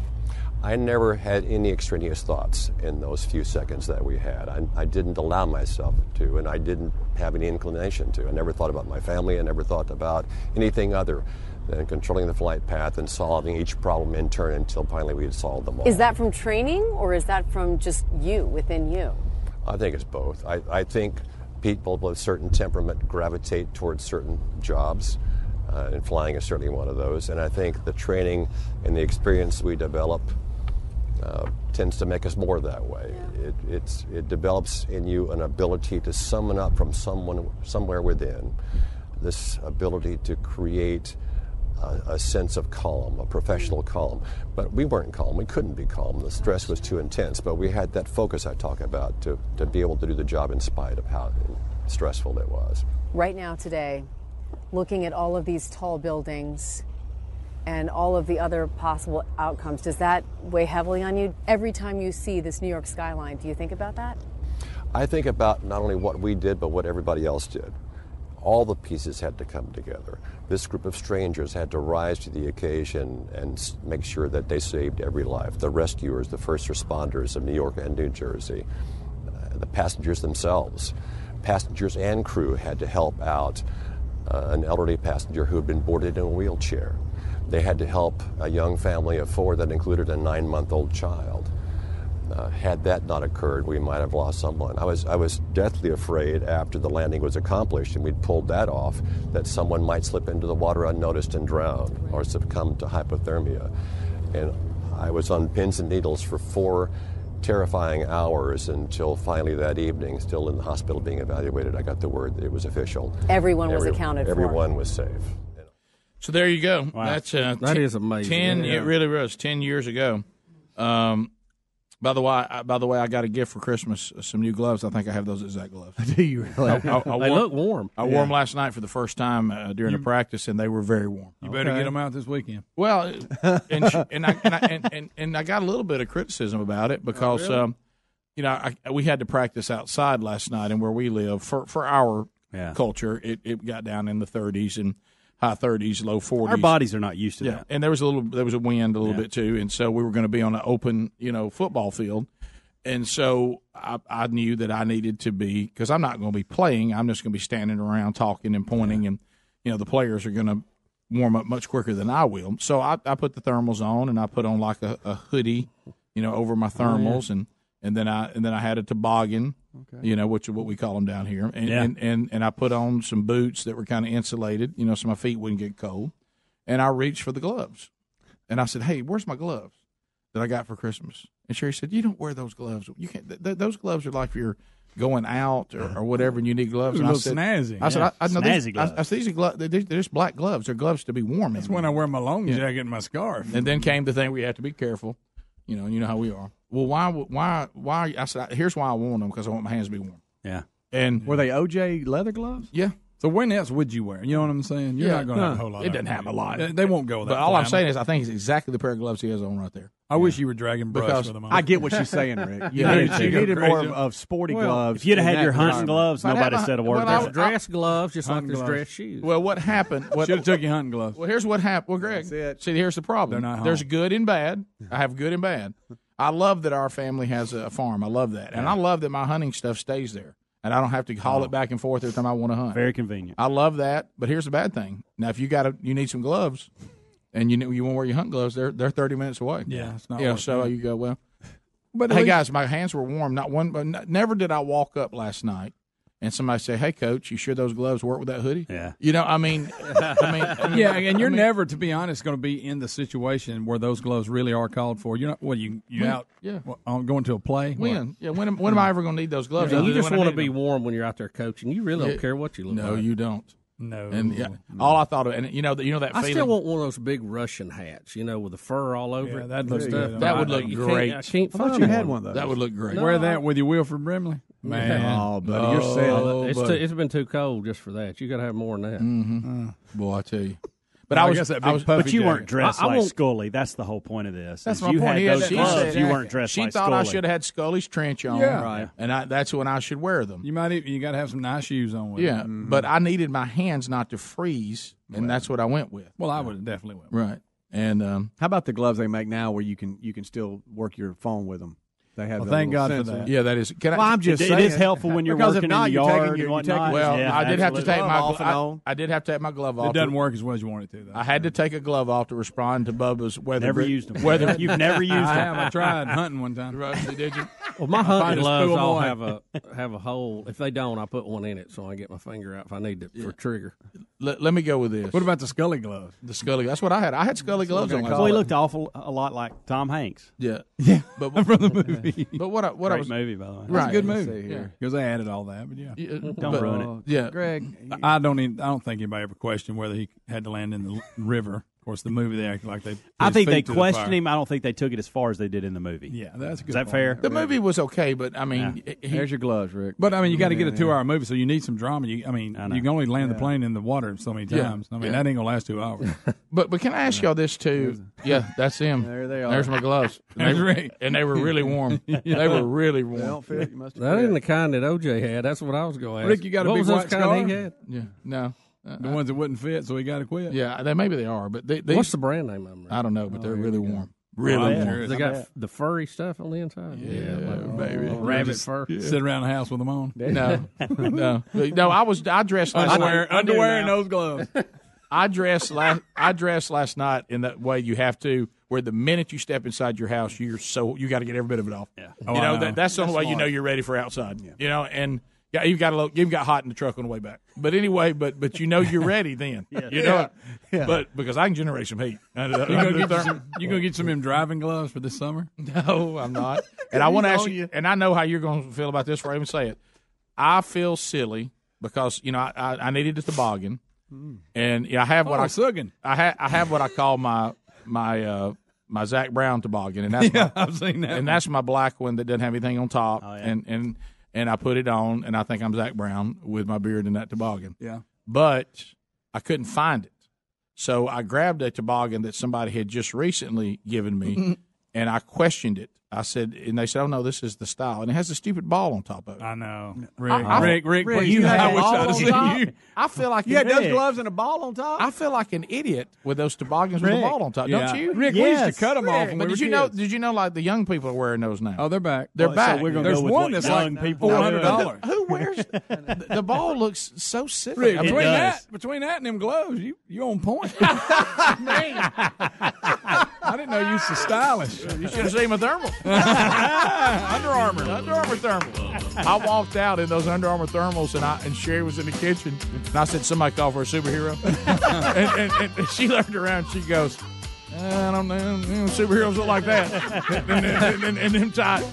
I never had any extraneous thoughts in those few seconds that we had. I, I didn't allow myself to, and I didn't have any inclination to. I never thought about my family. I never thought about anything other than controlling the flight path and solving each problem in turn until finally we had solved them all. Is that from training, or is that from just you, within you? I think it's both. I, I think people with certain temperament gravitate towards certain jobs. Uh, and flying is certainly one of those. And I think the training and the experience we develop uh, tends to make us more that way. Yeah. It, it's, it develops in you an ability to summon up from someone somewhere within, this ability to create a, a sense of calm, a professional mm-hmm. calm. But we weren't calm. We couldn't be calm. The stress was too intense. But we had that focus I talk about to, to be able to do the job in spite of how stressful it was. Right now, today, looking at all of these tall buildings and all of the other possible outcomes, does that weigh heavily on you? Every time you see this New York skyline, do you think about that? I think about not only what we did, but what everybody else did. All the pieces had to come together. This group of strangers had to rise to the occasion and make sure that they saved every life. The rescuers, the first responders of New York and New Jersey, uh, the passengers themselves. Passengers and crew had to help out. Uh, an elderly passenger who had been boarded in a wheelchair. They had to help a young family of four that included a nine-month-old child. Uh, had that not occurred, we might have lost someone. I was I was deathly afraid after the landing was accomplished and we'd pulled that off that someone might slip into the water unnoticed and drown or succumb to hypothermia. And I was on pins and needles for four terrifying hours until finally that evening, still in the hospital being evaluated, I got the word that it was official. Everyone was everyone, accounted for. Everyone was safe. So there you go. Wow. That's uh, that t- is amazing. Ten, yeah. It really was ten years ago. Um, by the way, I, by the way, I got a gift for Christmas: some new gloves. I think I have those exact gloves. Do you really? I, I, I wore, they look warm. I yeah. wore them last night for the first time uh, during you, the practice, and they were very warm. You better okay. get them out this weekend. Well, and sh- and I and I, and, and, and I got a little bit of criticism about it because, oh, really? um, you know, I, we had to practice outside last night, and where we live for for our yeah. culture, it, it got down in the thirties and. High thirties, low forties. Our bodies are not used to yeah. that. And there was a little, there was a wind a little yeah. bit too, and so we were going to be on an open, you know, football field, And so I, I knew that I needed to be, because I'm not going to be playing. I'm just going to be standing around talking and pointing, and you know the players are going to warm up much quicker than I will. So I, I put the thermals on, and I put on like a, a hoodie, you know, over my thermals, oh, yeah. and, and then I and then I had a toboggan, okay. you know, which is what we call them down here, and yeah. and, and and I put on some boots that were kind of insulated, you know, so my feet wouldn't get cold. And I reached for the gloves, and I said, "Hey, where's my gloves that I got for Christmas?" And Sherry said, "You don't wear those gloves. You can't. Th- th- those gloves are like you're going out or, or whatever, and you need gloves." And I said, snazzy. I said, yeah. I, I, no, snazzy these, gloves. I, I said, these are gloves. They're, they're just black gloves. They're gloves to be warm. That's in. When I wear my long yeah. jacket and my scarf. And then came the thing where you have to be careful, you know. And you know how we are. Well, why? Why? Why? I said, here's why I want them, because I want my hands to be warm. Yeah. And were they O J leather gloves? Yeah. So when else would you wear? You know what I'm saying? You're yeah, not going to no, have a whole lot. It doesn't have a lot. They, they won't go that. But all I'm saying is, I think it's exactly the pair of gloves he has on right there. I yeah. wish you were dragging brush because for the moment. I get what you're saying, Rick. You, needed, you, you needed more of sporty well, gloves. If you'd have had your hunting gloves, nobody a, said a word. Well, there's dress gloves, just like there's dress shoes. Well, what happened? Should have took your hunting gloves. Well, here's what happened. Well, Greg, see, here's the problem. They're not There's good and bad. I have good and bad. I love that our family has a farm. I love that, and I love that my hunting stuff stays there. And I don't have to haul oh. it back and forth every time I want to hunt. Very convenient. I love that, but here's the bad thing. Now, if you got a, you need some gloves, and you you want to wear your hunt gloves, they're they're thirty minutes away. Yeah, it's not. Yeah, so it. You go well. But hey, least- guys, my hands were warm. Not one, but n- never did I walk up last night and somebody say, "Hey, coach, you sure those gloves work with that hoodie?" Yeah. You know, I mean, I mean, I mean yeah, and you're I mean, never, to be honest, going to be in the situation where those gloves really are called for. You're not. Well, you you when, out? Yeah. Well, I'm going to a play. When? What? Yeah. When? Am, when am I ever going to need those gloves? Yeah, you just want to be them. warm when you're out there coaching. You really yeah. don't care what you look no, like. No, you don't. No. And yeah, no. all I thought of, and you know, the, you know that. I feeling, still want one of those big Russian hats, you know, with the fur all over yeah, it. That looks good. That would look great. I can't find you had one of those. That would look great. Wear that with your Wilford Brimley. Man, oh, buddy, oh, you're selling. It's, too, it's been too cold just for that. You got to have more than that. Mm-hmm. Uh, Boy, I tell you. But well, I was, I that I was but you jacket. weren't dressed I, I like Scully. That's the whole point of this. That's my you point. Had yeah, those she gloves, said, you weren't dressed she like Scully. She thought I should have had Scully's trench on, yeah. right. and I, that's when I should wear them. You might even, you got to have some nice shoes on with yeah, them. Yeah, but I needed my hands not to freeze, and well, that's what I went with. Well, I would have definitely went with. Right. And um, how about the gloves they make now where you can you can still work your phone with them? They have well, thank God for that. Yeah, that is. Can well, I, I'm just it, saying. It is helpful when you're because working if not, in the yard. Your, and your, well, yeah, I did absolutely. have to take my glove off. I, I did have to take my glove off. It doesn't work as well as you want it to, though. I had to take a glove off to respond to Bubba's weather. Never brick. used them. Weather. You've never used them. I have. I tried hunting one time. Did you? Well, my hunting gloves all have a, have a hole. If they don't, I put one in it so I get my finger out if I need it yeah. for trigger. Let, let me go with this. What about the Scully gloves? The Scully. That's what I had. I had Scully gloves on. So he looked awful a lot like Tom Hanks. Yeah. Yeah. But from the movie. But what I, what Great I was movie by the way, right? It's a good movie because yeah. they added all that. But yeah, yeah don't but, ruin it. Yeah, Greg, I don't even. I don't think anybody ever questioned whether he had to land in the river. Of course, the movie they acted like they. I think they questioned the him. I don't think they took it as far as they did in the movie. Yeah, that's a good. Is that point. fair? The movie was okay, but I mean, yeah. he, there's your gloves, Rick. But I mean, you got to yeah, get a two-hour yeah. movie, so you need some drama. You, I mean, I you can only land yeah. the plane in the water so many times. Yeah. I mean, yeah. that ain't gonna last two hours. But but can I ask y'all this too? Yeah, that's him. There they are. There's my gloves. And they, were, and they were really warm. They were really warm. They don't feel it. You must have that isn't the kind that O J had. That's what I was going to ask. Rick, you got a big white scar? What was those kind he had? Yeah, no. Uh, the I, ones that wouldn't fit, so he got to quit. Yeah, they maybe they are. But they, they, what's the brand name? I'm I don't know, but oh, they're really warm. Really oh, warm. They got f- the furry stuff on the inside. Yeah, yeah like, baby. Oh, rabbit just, fur. Yeah. Sit around the house with them on. No, no, no. I was I dressed underwear, night. underwear, and those gloves. I dressed last. I dressed last night in that way you have to. Where the minute you step inside your house, you're so you got to get every bit of it off. Yeah. Oh, you know, know. That, that's the only way you know you're ready for outside. Yeah. You know, and. Yeah, you've got a little, you've got hot in the truck on the way back. But anyway, but but you know you're ready then. yeah. You know, yeah. But because I can generate some heat. You gonna get some, you gonna get some of them driving gloves for this summer? No, I'm not. And I want to ask you, you. And I know how you're gonna feel about this before I even say it. I feel silly because you know I, I, I needed a toboggan, mm. and yeah, I have what oh, I suggin. I ha, I have what I call my my. Uh, My Zach Brown toboggan, and that's yeah, my, I've seen that. And one. that's my black one that doesn't have anything on top, oh, yeah. and and and I put it on, and I think I'm Zach Brown with my beard in that toboggan. Yeah, but I couldn't find it, so I grabbed a toboggan that somebody had just recently given me, and I questioned it. I said, and they said, oh, no, this is the style. And it has a stupid ball on top of it. I know. Rick, I, I, Rick, Rick, Rick you had I wish I'd have seen you. I feel like you had those gloves and a ball on top? I feel like an idiot with those toboggans Rick. with a ball on top, yeah. don't you? Rick, yes. we used to cut them Rick. off when but we did were you kids. know? Did you know, like, the young people are wearing those now? Oh, they're back. They're well, back. So we're There's go with one that's young like people four hundred dollars. Who wears the, the ball looks so silly. Rick, between, that, between that and them gloves, you you on point. I didn't know you used to stylish. You should have seen my thermal. Under Armour, Under Armour thermal. I walked out in those Under Armour thermals, and I and Sherry was in the kitchen, and I said, "Somebody call for a superhero." and, and, and she looked around. She goes, "I don't know, superheroes look like that." and, and, and, and them tight.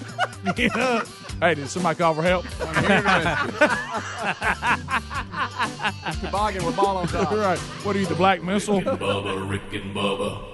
You know? Hey, did somebody call for help? Toboggan with ball on top. Right. What are you, the Black Missile? Rick and Bubba, Rick and Bubba.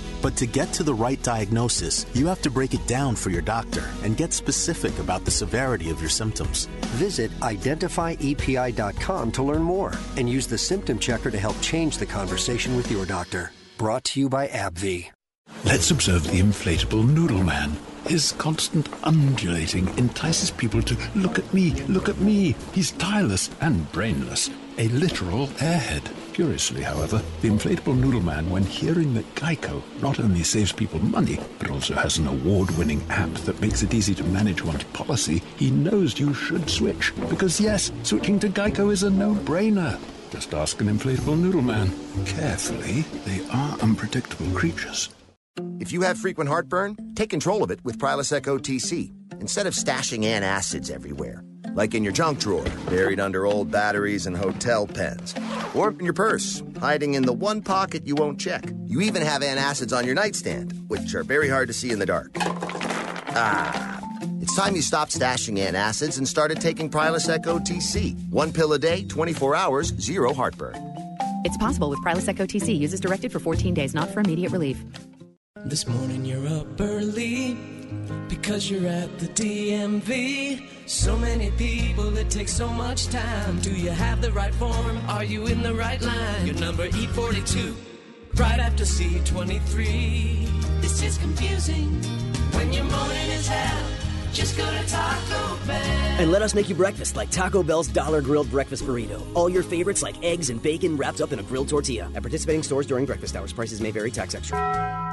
But to get to the right diagnosis, you have to break it down for your doctor and get specific about the severity of your symptoms. Visit identify E P I dot com to learn more and use the symptom checker to help change the conversation with your doctor. Brought to you by AbbVie. Let's observe the inflatable noodle man. His constant undulating entices people to look at me, look at me. He's tireless and brainless, a literal airhead. Curiously, however, the inflatable noodle man, when hearing that Geico not only saves people money, but also has an award-winning app that makes it easy to manage one's policy, he knows you should switch. Because yes, switching to Geico is a no-brainer. Just ask an inflatable noodle man. Carefully, they are unpredictable creatures. If you have frequent heartburn, take control of it with Prilosec O T C. Instead of stashing antacids everywhere. Like in your junk drawer, buried under old batteries and hotel pens. Or in your purse, hiding in the one pocket you won't check. You even have antacids on your nightstand, which are very hard to see in the dark. Ah. It's time you stopped stashing antacids and started taking Prilosec O T C. One pill a day, twenty-four hours, zero heartburn. It's possible with Prilosec O T C. Use as directed for fourteen days, not for immediate relief. This morning you're up early because you're at the D M V. So many people, it takes so much time. Do you have the right form? Are you in the right line? Your number E forty-two, right after C twenty-three. It's just confusing when your morning is hell. Just go to Taco Bell. And let us make you breakfast like Taco Bell's Dollar Grilled Breakfast Burrito. All your favorites like eggs and bacon wrapped up in a grilled tortilla. At participating stores during breakfast hours, prices may vary, tax extra.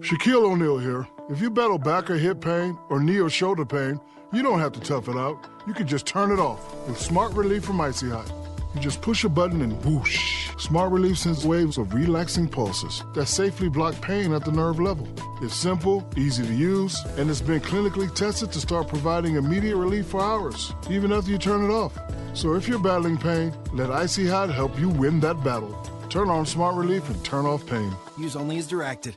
Shaquille O'Neal here. If you battle back or hip pain or knee or shoulder pain, you don't have to tough it out. You can just turn it off with Smart Relief from Icy Hot. You just push a button and whoosh. Smart Relief sends waves of relaxing pulses that safely block pain at the nerve level. It's simple, easy to use, and it's been clinically tested to start providing immediate relief for hours, even after you turn it off. So if you're battling pain, let Icy Hot help you win that battle. Turn on Smart Relief and turn off pain. Use only as directed.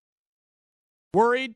Worried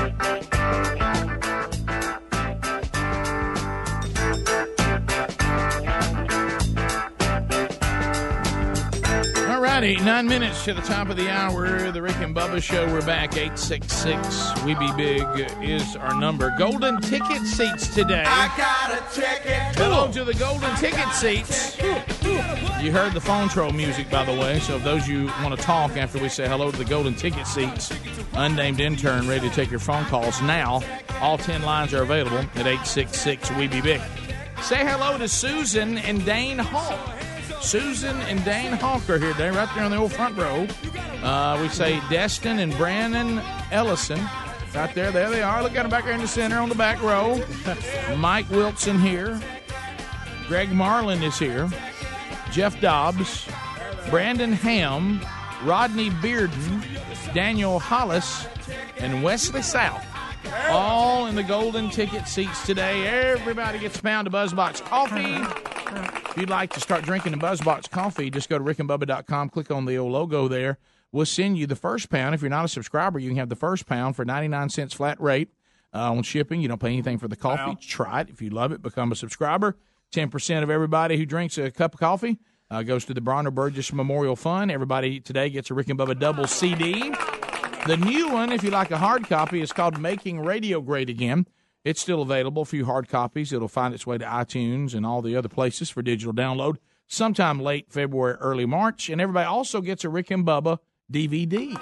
Alrighty, nine minutes to the top of the hour. The Rick and Bubba Show. We're back. eight six six We Be Big is our number. Golden ticket seats today. I got a ticket. Hello to the golden I ticket seats. Ticket. You heard the phone troll music, by the way. So if those you want to talk after we say hello to the golden ticket seats, unnamed intern ready to take your phone calls now. All ten lines are available at eight six six We Be Big. Say hello to Susan and Dane Hall. Susan and Dane Hawk are here today, right there on the old front row. Uh, we say Destin and Brandon Ellison. Right there, there they are. Look at them back there in the center on the back row. Mike Wilson here. Greg Marlin is here. Jeff Dobbs. Brandon Ham. Rodney Bearden. Daniel Hollis. And Wesley South. All in the golden ticket seats today. Everybody gets a pound of BuzzBox coffee. If you'd like to start drinking the BuzzBox coffee, just go to Rick and Bubba dot com, click on the old logo there. We'll send you the first pound. If you're not a subscriber, you can have the first pound for ninety-nine cents flat rate uh, on shipping. You don't pay anything for the coffee. Wow. Try it. If you love it, become a subscriber. ten percent of everybody who drinks a cup of coffee uh, goes to the Bronner Burgess Memorial Fund. Everybody today gets a Rick and Bubba double C D. The new one, if you like a hard copy, is called Making Radio Great Again. It's still available, a few hard copies. It'll find its way to iTunes and all the other places for digital download sometime late February, early March. And everybody also gets a Rick and Bubba D V D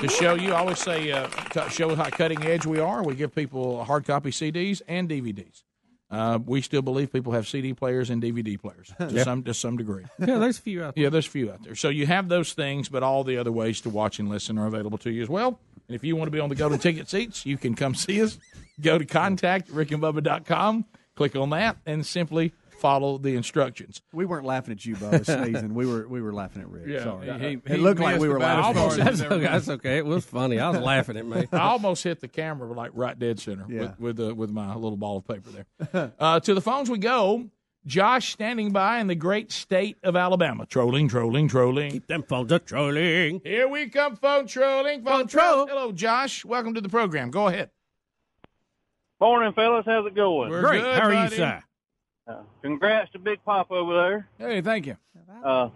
to show you. I always say, uh, to show how cutting edge we are. We give people hard copy C Ds and D V Ds. Uh, we still believe people have C D players and D V D players to, yeah. some, to some degree. Yeah, there's a few out there. Yeah, there's a few out there. So you have those things, but all the other ways to watch and listen are available to you as well. And if you want to be on the golden ticket seats, you can come see us. Go to contact Rick and Bubba dot com, click on that, and simply follow the instructions. We weren't laughing at you, Bubba, sneezing. We were we were laughing at Rick. Yeah, sorry. He, he, it looked like we were laughing. Almost, that's, okay. that's okay. It was funny. I was laughing at me. I almost hit the camera like right dead center yeah. with with, uh, with my little ball of paper there. Uh, to the phones we go. Josh standing by in the great state of Alabama. Trolling, trolling, trolling. Keep them phones a trolling. Here we come, phone trolling, phone, phone troll. Hello, Josh. Welcome to the program. Go ahead. Morning, fellas. How's it going? We're great. Good, How are buddy? you, sir? Uh, congrats to Big Pop over there. Hey, thank you. Uh,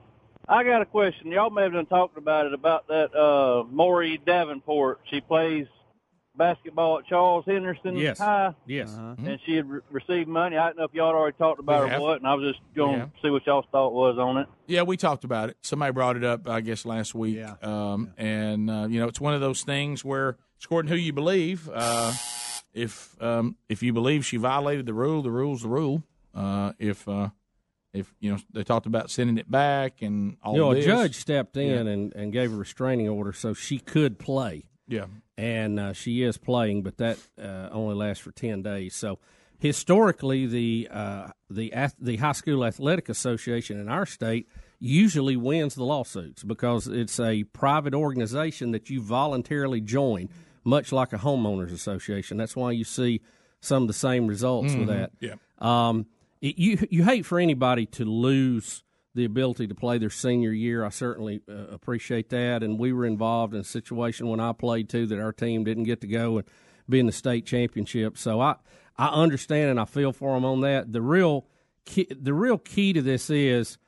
I got a question. Y'all may have been talking about it, about that uh, Maury Davenport. She plays basketball at Charles Henderson yes. High. Yes. Uh-huh. And she had re- received money. I didn't know if y'all already talked about it or what, and I was just going to see what y'all's thought was on it. Yeah, we talked about it. Somebody brought it up, I guess, last week. Yeah. Um, yeah. And, uh, you know, it's one of those things where it's according to who you believe. Uh, if um, if you believe she violated the rule, the rule's the rule. Uh, if, uh, if you know, they talked about sending it back and all you know, this. A judge stepped in yeah. and, and gave a restraining order so she could play. Yeah. And uh, she is playing, but that uh, only lasts for ten days. So historically, the, uh, the, ath- the High School Athletic Association in our state usually wins the lawsuits because it's a private organization that you voluntarily join. much like a homeowners association. That's why you see some of the same results mm-hmm. with that. Yeah. Um, it, you you hate for anybody to lose the ability to play their senior year. I certainly uh, appreciate that. And we were involved in a situation when I played, too, that our team didn't get to go and be in the state championship. So I, I understand and I feel for them on that. The real key, the real key to this is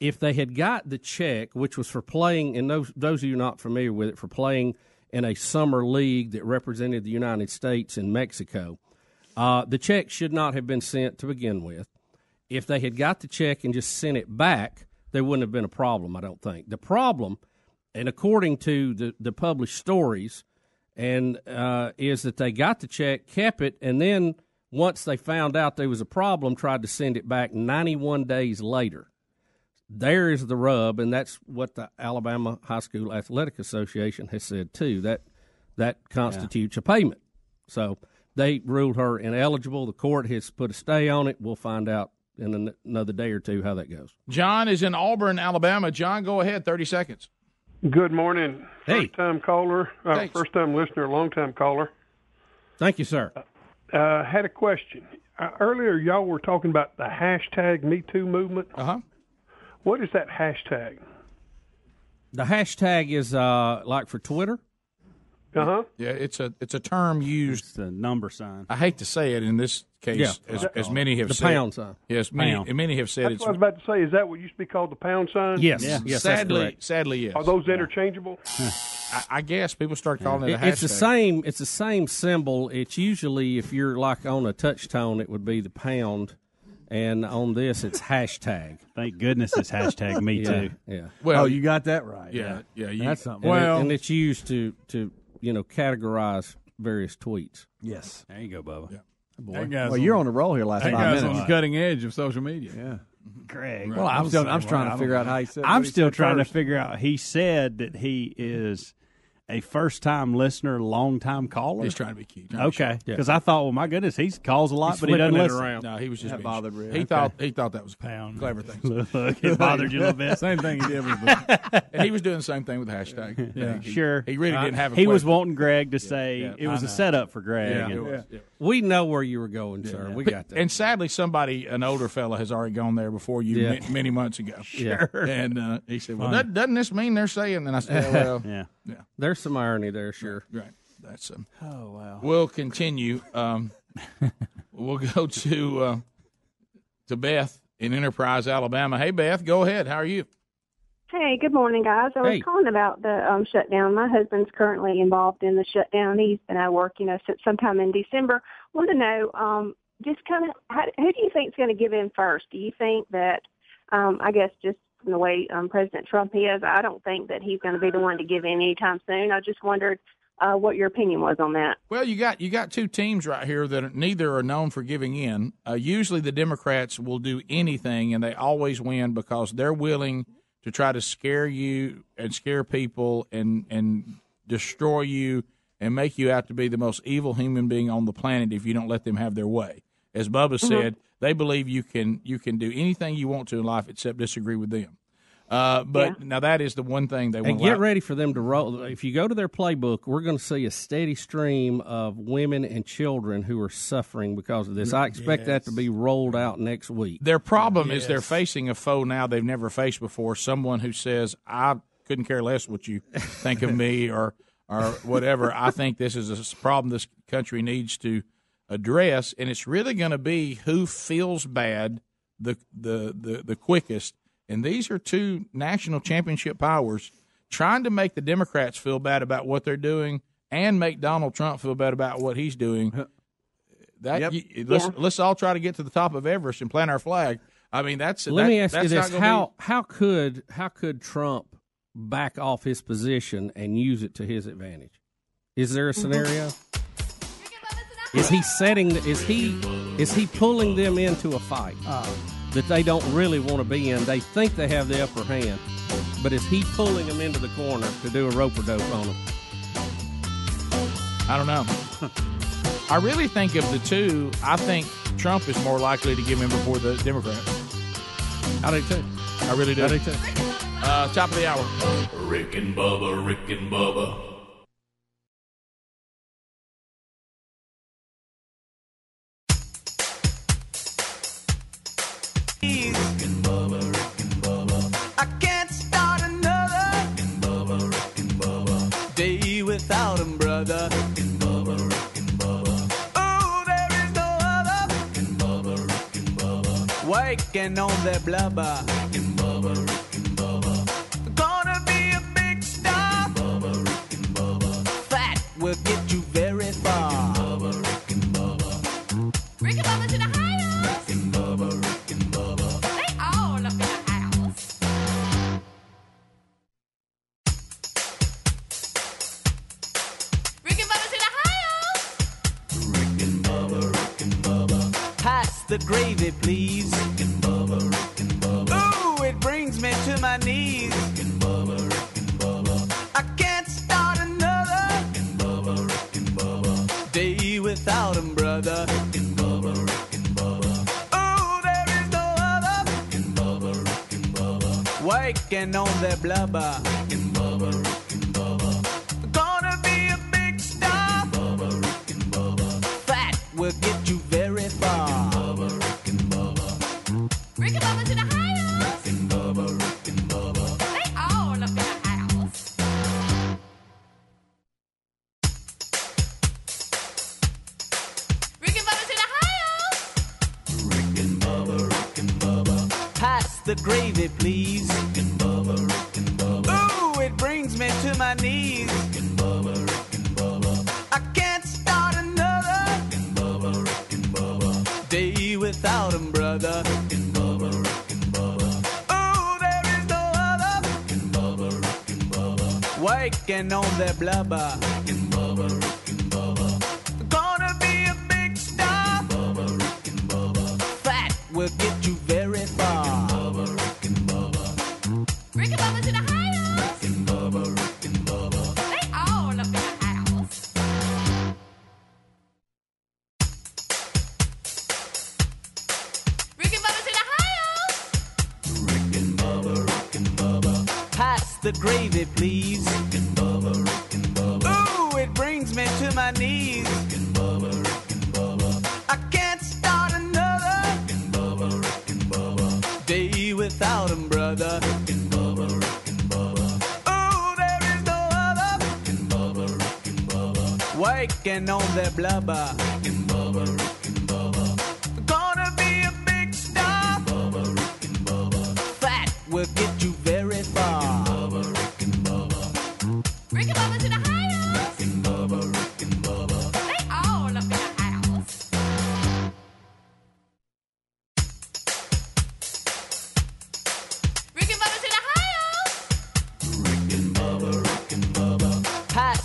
if they had got the check, which was for playing, and those, those of you not familiar with it, for playing in a summer league that represented the United States in Mexico, uh, the check should not have been sent to begin with. If they had got the check and just sent it back, there wouldn't have been a problem, I don't think. The problem, and according to the, the published stories, and uh, is that they got the check, kept it, and then once they found out there was a problem, tried to send it back ninety-one days later. There is the rub, and that's what the Alabama High School Athletic Association has said, too, that that constitutes yeah. a payment. So they ruled her ineligible. The court has put a stay on it. We'll find out in another day or two how that goes. John is in Auburn, Alabama. John, go ahead, thirty seconds. Good morning. Hey. First-time caller, uh, first-time listener, long-time caller. Thank you, sir. I uh, had a question. Uh, earlier, y'all were talking about the hashtag Me Too movement. Uh-huh. What is that hashtag? The hashtag is uh, like for Twitter. Uh-huh. Yeah, it's a it's a term used. It's a number sign. I hate to say it in this case, yeah. as, as many have the said. The pound sign. Yes, many, pound. many have said. That's it's what I was about to say. Is that what used to be called the pound sign? Yes. Yeah. yes sadly, sadly, yes. Are those yeah. interchangeable? I, I guess people start calling yeah. it a hashtag. It's the same. It's the same symbol. It's usually, if you're like on a touch tone, it would be the pound. And on this, it's hashtag. Thank goodness it's hashtag me yeah, too. Yeah. Well, oh, you got that right. Yeah. Yeah. yeah you, That's something. Well, and, it, and it's used to, to you know categorize various tweets. Yes. There you go, Bubba. Yeah. Boy. Well, you're on a roll here last five minutes. That guy's on the cutting edge of social media. Yeah. Greg. Right. Well, I'm still I'm trying to figure out how he said. I'm still trying to figure out. He said that he is a first-time listener, long-time caller. He's trying to be cute. Okay, because yeah. I thought, well, my goodness, he calls a lot, he's but he doesn't listen. Around. No, he was just bothered. He okay. thought he thought that was pound clever thing. Look, it bothered you a little bit. Same thing he did with the, and he was doing the same thing with the hashtag. Yeah, yeah. He, sure. He really I, didn't have. a He question. was wanting Greg to yeah. say yeah. it was a setup for Greg. Yeah. And, yeah. Yeah. We know where you were going, yeah. sir. Yeah. We got that. And sadly, somebody, an older fella, has already gone there before you yeah. many months ago. Sure. And uh, he said, "Well, that, doesn't this mean they're saying?" And I said, "Well, yeah, yeah." There's some irony there, sure. Right. That's um, oh wow. We'll continue. Um, we'll go to uh, to Beth in Enterprise, Alabama. Hey, Beth, go ahead. How are you? Hey, good morning, guys. I hey. was calling about the um, shutdown. My husband's currently involved in the shutdown. He's been out work, you know, since sometime in December. Want to know um, just kind of how, who do you think's going to give in first? Do you think that um, I guess just the way um, President Trump is, I don't think that he's going to be the one to give in anytime soon. I just wondered uh, what your opinion was on that. Well, you got you got two teams right here that are, neither are known for giving in. Uh, usually the Democrats will do anything, and they always win because they're willing to try to scare you and scare people and, and destroy you and make you out to be the most evil human being on the planet if you don't let them have their way. As Bubba mm-hmm. said, they believe you can you can do anything you want to in life except disagree with them. Uh, but yeah. now that is the one thing they want. And get ready for them to roll. If you go to their playbook, we're going to see a steady stream of women and children who are suffering because of this. I expect yes. that to be rolled out next week. Their problem yes. is they're facing a foe now they've never faced before, someone who says, I couldn't care less what you think of me or, or whatever. I think this is a problem this country needs to address, and it's really going to be who feels bad the, the the the quickest. And these are two national championship powers trying to make the Democrats feel bad about what they're doing and make Donald Trump feel bad about what he's doing. That yep. you, let's yeah. let's all try to get to the top of Everest and plant our flag. I mean, that's let that, me ask that's you this: how be... how could how could Trump back off his position and use it to his advantage? Is there a scenario? Is he setting? Is he is he pulling them into a fight uh, that they don't really want to be in? They think they have the upper hand, but is he pulling them into the corner to do a rope-a-dope on them? I don't know. I really think of the two, I think Trump is more likely to give in before the Democrats. I do too. I really do. I do too. Uh, top of the hour. Rick and Bubba. Rick and Bubba. without him, brother. Rickin' Bubba, Rickin' Bubba. Ooh, there is no other. Rickin' Bubba, Rickin' Bubba. Waking on the blubber. Rickin' Bubba, Rickin' Bubba. Gonna be a big star. Rickin' Bubba, Rickin' Bubba. Fat will get you very far. Rickin' Bubba, Rickin' Bubba. Rickin' Bubba to the house. Rickin' Bubba, Rickin' Bubba. They all up in the house. The gravy, please. Rickin' Bubba, Rickin' Bubba. Ooh, it brings me to my knees. Rickin' Bubba, Rickin' Bubba. I can't start another. Rickin' Bubba, Rickin' Bubba. Day without him, brother. Rickin' Bubba, Rickin' Bubba. Ooh, there is no other. Rickin' Bubba, Rickin' Bubba. Waking on the blubber. Rickin' Bubba, Rickin' Bubba. Gonna be a big star. Rickin' Bubba, Rickin' Bubba. Fat will get you very far. Rickin' Bubba to the house. Rickin' Bubba, Rickin' Bubba. They all up in the house. Rickin' Bubba to the house. Rickin' Bubba, Rickin' Bubba. Pass the gravy, please. Rickin' Bubba, Rickin' Bubba. Ooh, it brings me to my knees. Rickin' Bubba, Rickin' Bubba. I can't start another. Rickin' Bubba, Rickin' Bubba. Day without him, brother. Waking on the blubber. Rickin' Bubba, Rickin' Bubba. Gonna be a big star. Rickin' Bubba, Rickin' Bubba. Fat will get you very far. Rickin' Bubba, Rickin' Bubba. Rickin' Bubba to the house. Rickin' Bubba, Rickin' Bubba. They all up in the house. Rickin' Bubba to the house. Rickin' Bubba, Rickin' Bubba. Pass the gravy, please. Me to my knees. Rickin' Bubba, Rickin' Bubba.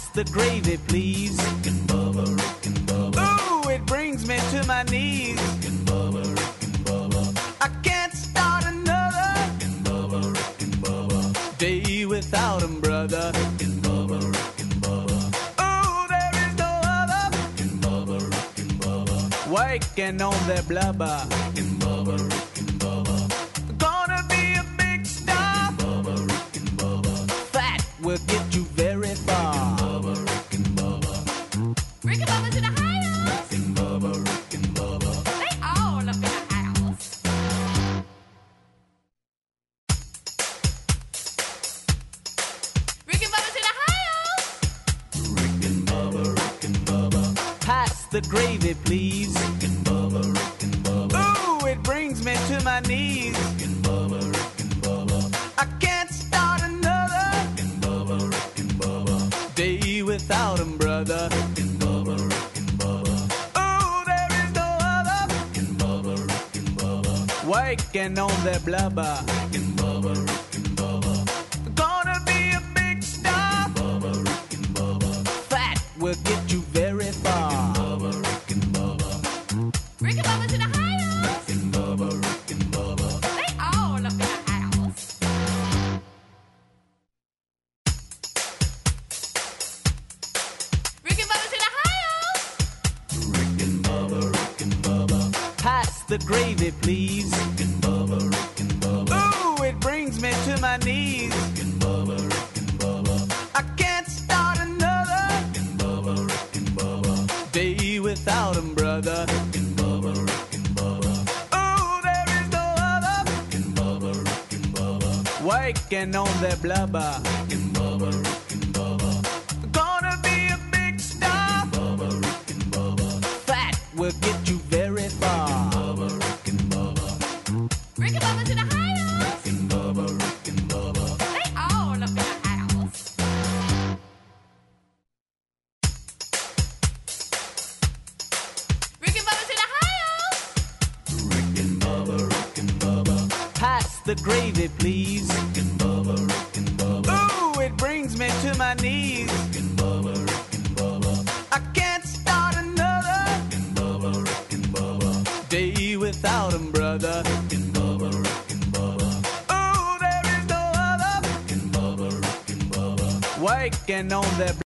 I can't start another. Rickin' Bubba, Rickin' Bubba. Day without him, brother. Rickin' Bubba, Rickin' Bubba. Ooh, there is no other. Rickin' Bubba, Rickin' Bubba. Waking on the blubber. Rickin' Bubba, Rickin' Bubba. Gonna be a big star. Rickin' Bubba, Rickin' Bubba. Fat will get you very far. Rickin' Bubba, Rickin' Bubba. Rickin' Bubba to the house. The gravy, please. Rickin' Bubba, Rickin' Bubba. Ooh, it brings me to my knees. Rickin' Bubba, Rickin' Bubba. I can't start another. Rickin' Bubba, Rickin' Bubba. Day without him, brother. Rickin' Bubba, Rickin' Bubba. Ooh, there is no other. Rickin' Bubba, Rickin' Bubba. Waking on the blubber. Rickin' Bubba, Rickin' Bubba. Gonna be a big star. Rickin' Bubba, Rickin' Bubba. Fat will get you very far. Rickin' Bubba to the house. Rickin' Bubba, Rickin' Bubba. They all up in the house. Rickin' Bubba to the house. Rickin' Bubba, Rickin' Bubba. Pass the gravy, please. Rickin' Bubba, Rickin' Bubba. Ooh, it brings me to my knees. Rickin' Bubba, Rickin' Bubba. I can't start another. Rickin' Bubba, Rickin' Bubba. Day without him, brother. Waking on the blubber. Rickin' Bubba, Rickin' Bubba. Gonna be a big star. Rickin' Bubba, Rickin' Bubba. Fat will get you very far. Rickin' Bubba, Rickin' Bubba. Rickin' Bubba to the house. Rickin' Bubba, Rickin' Bubba. They all up in the house. Rickin' Bubba to the house. Rickin' Bubba, Rickin' Bubba. Pass the gravy, please. Me to my knees. Rickin' Bubba, Rickin' Bubba. I can't start another. Rickin' Bubba, Rickin' Bubba. Day without him, brother. Rickin' Bubba, Rickin' Bubba. Ooh, there is no other. Rickin' Bubba, Rickin' Bubba. Waking on the blubber. Rickin' Bubba, Rickin' Bubba. Gonna be the gravy, please. Rick and Bubba, Rick and Bubba. Ooh, it brings me to my knees. Rick and Bubba, Rick and Bubba. I can't start another Rick and Bubba, Rick and Bubba. Day without him, brother. Rick and Bubba, Rick and Bubba. Ooh, there is no other Rick and Bubba, Rick and Bubba. Waking on that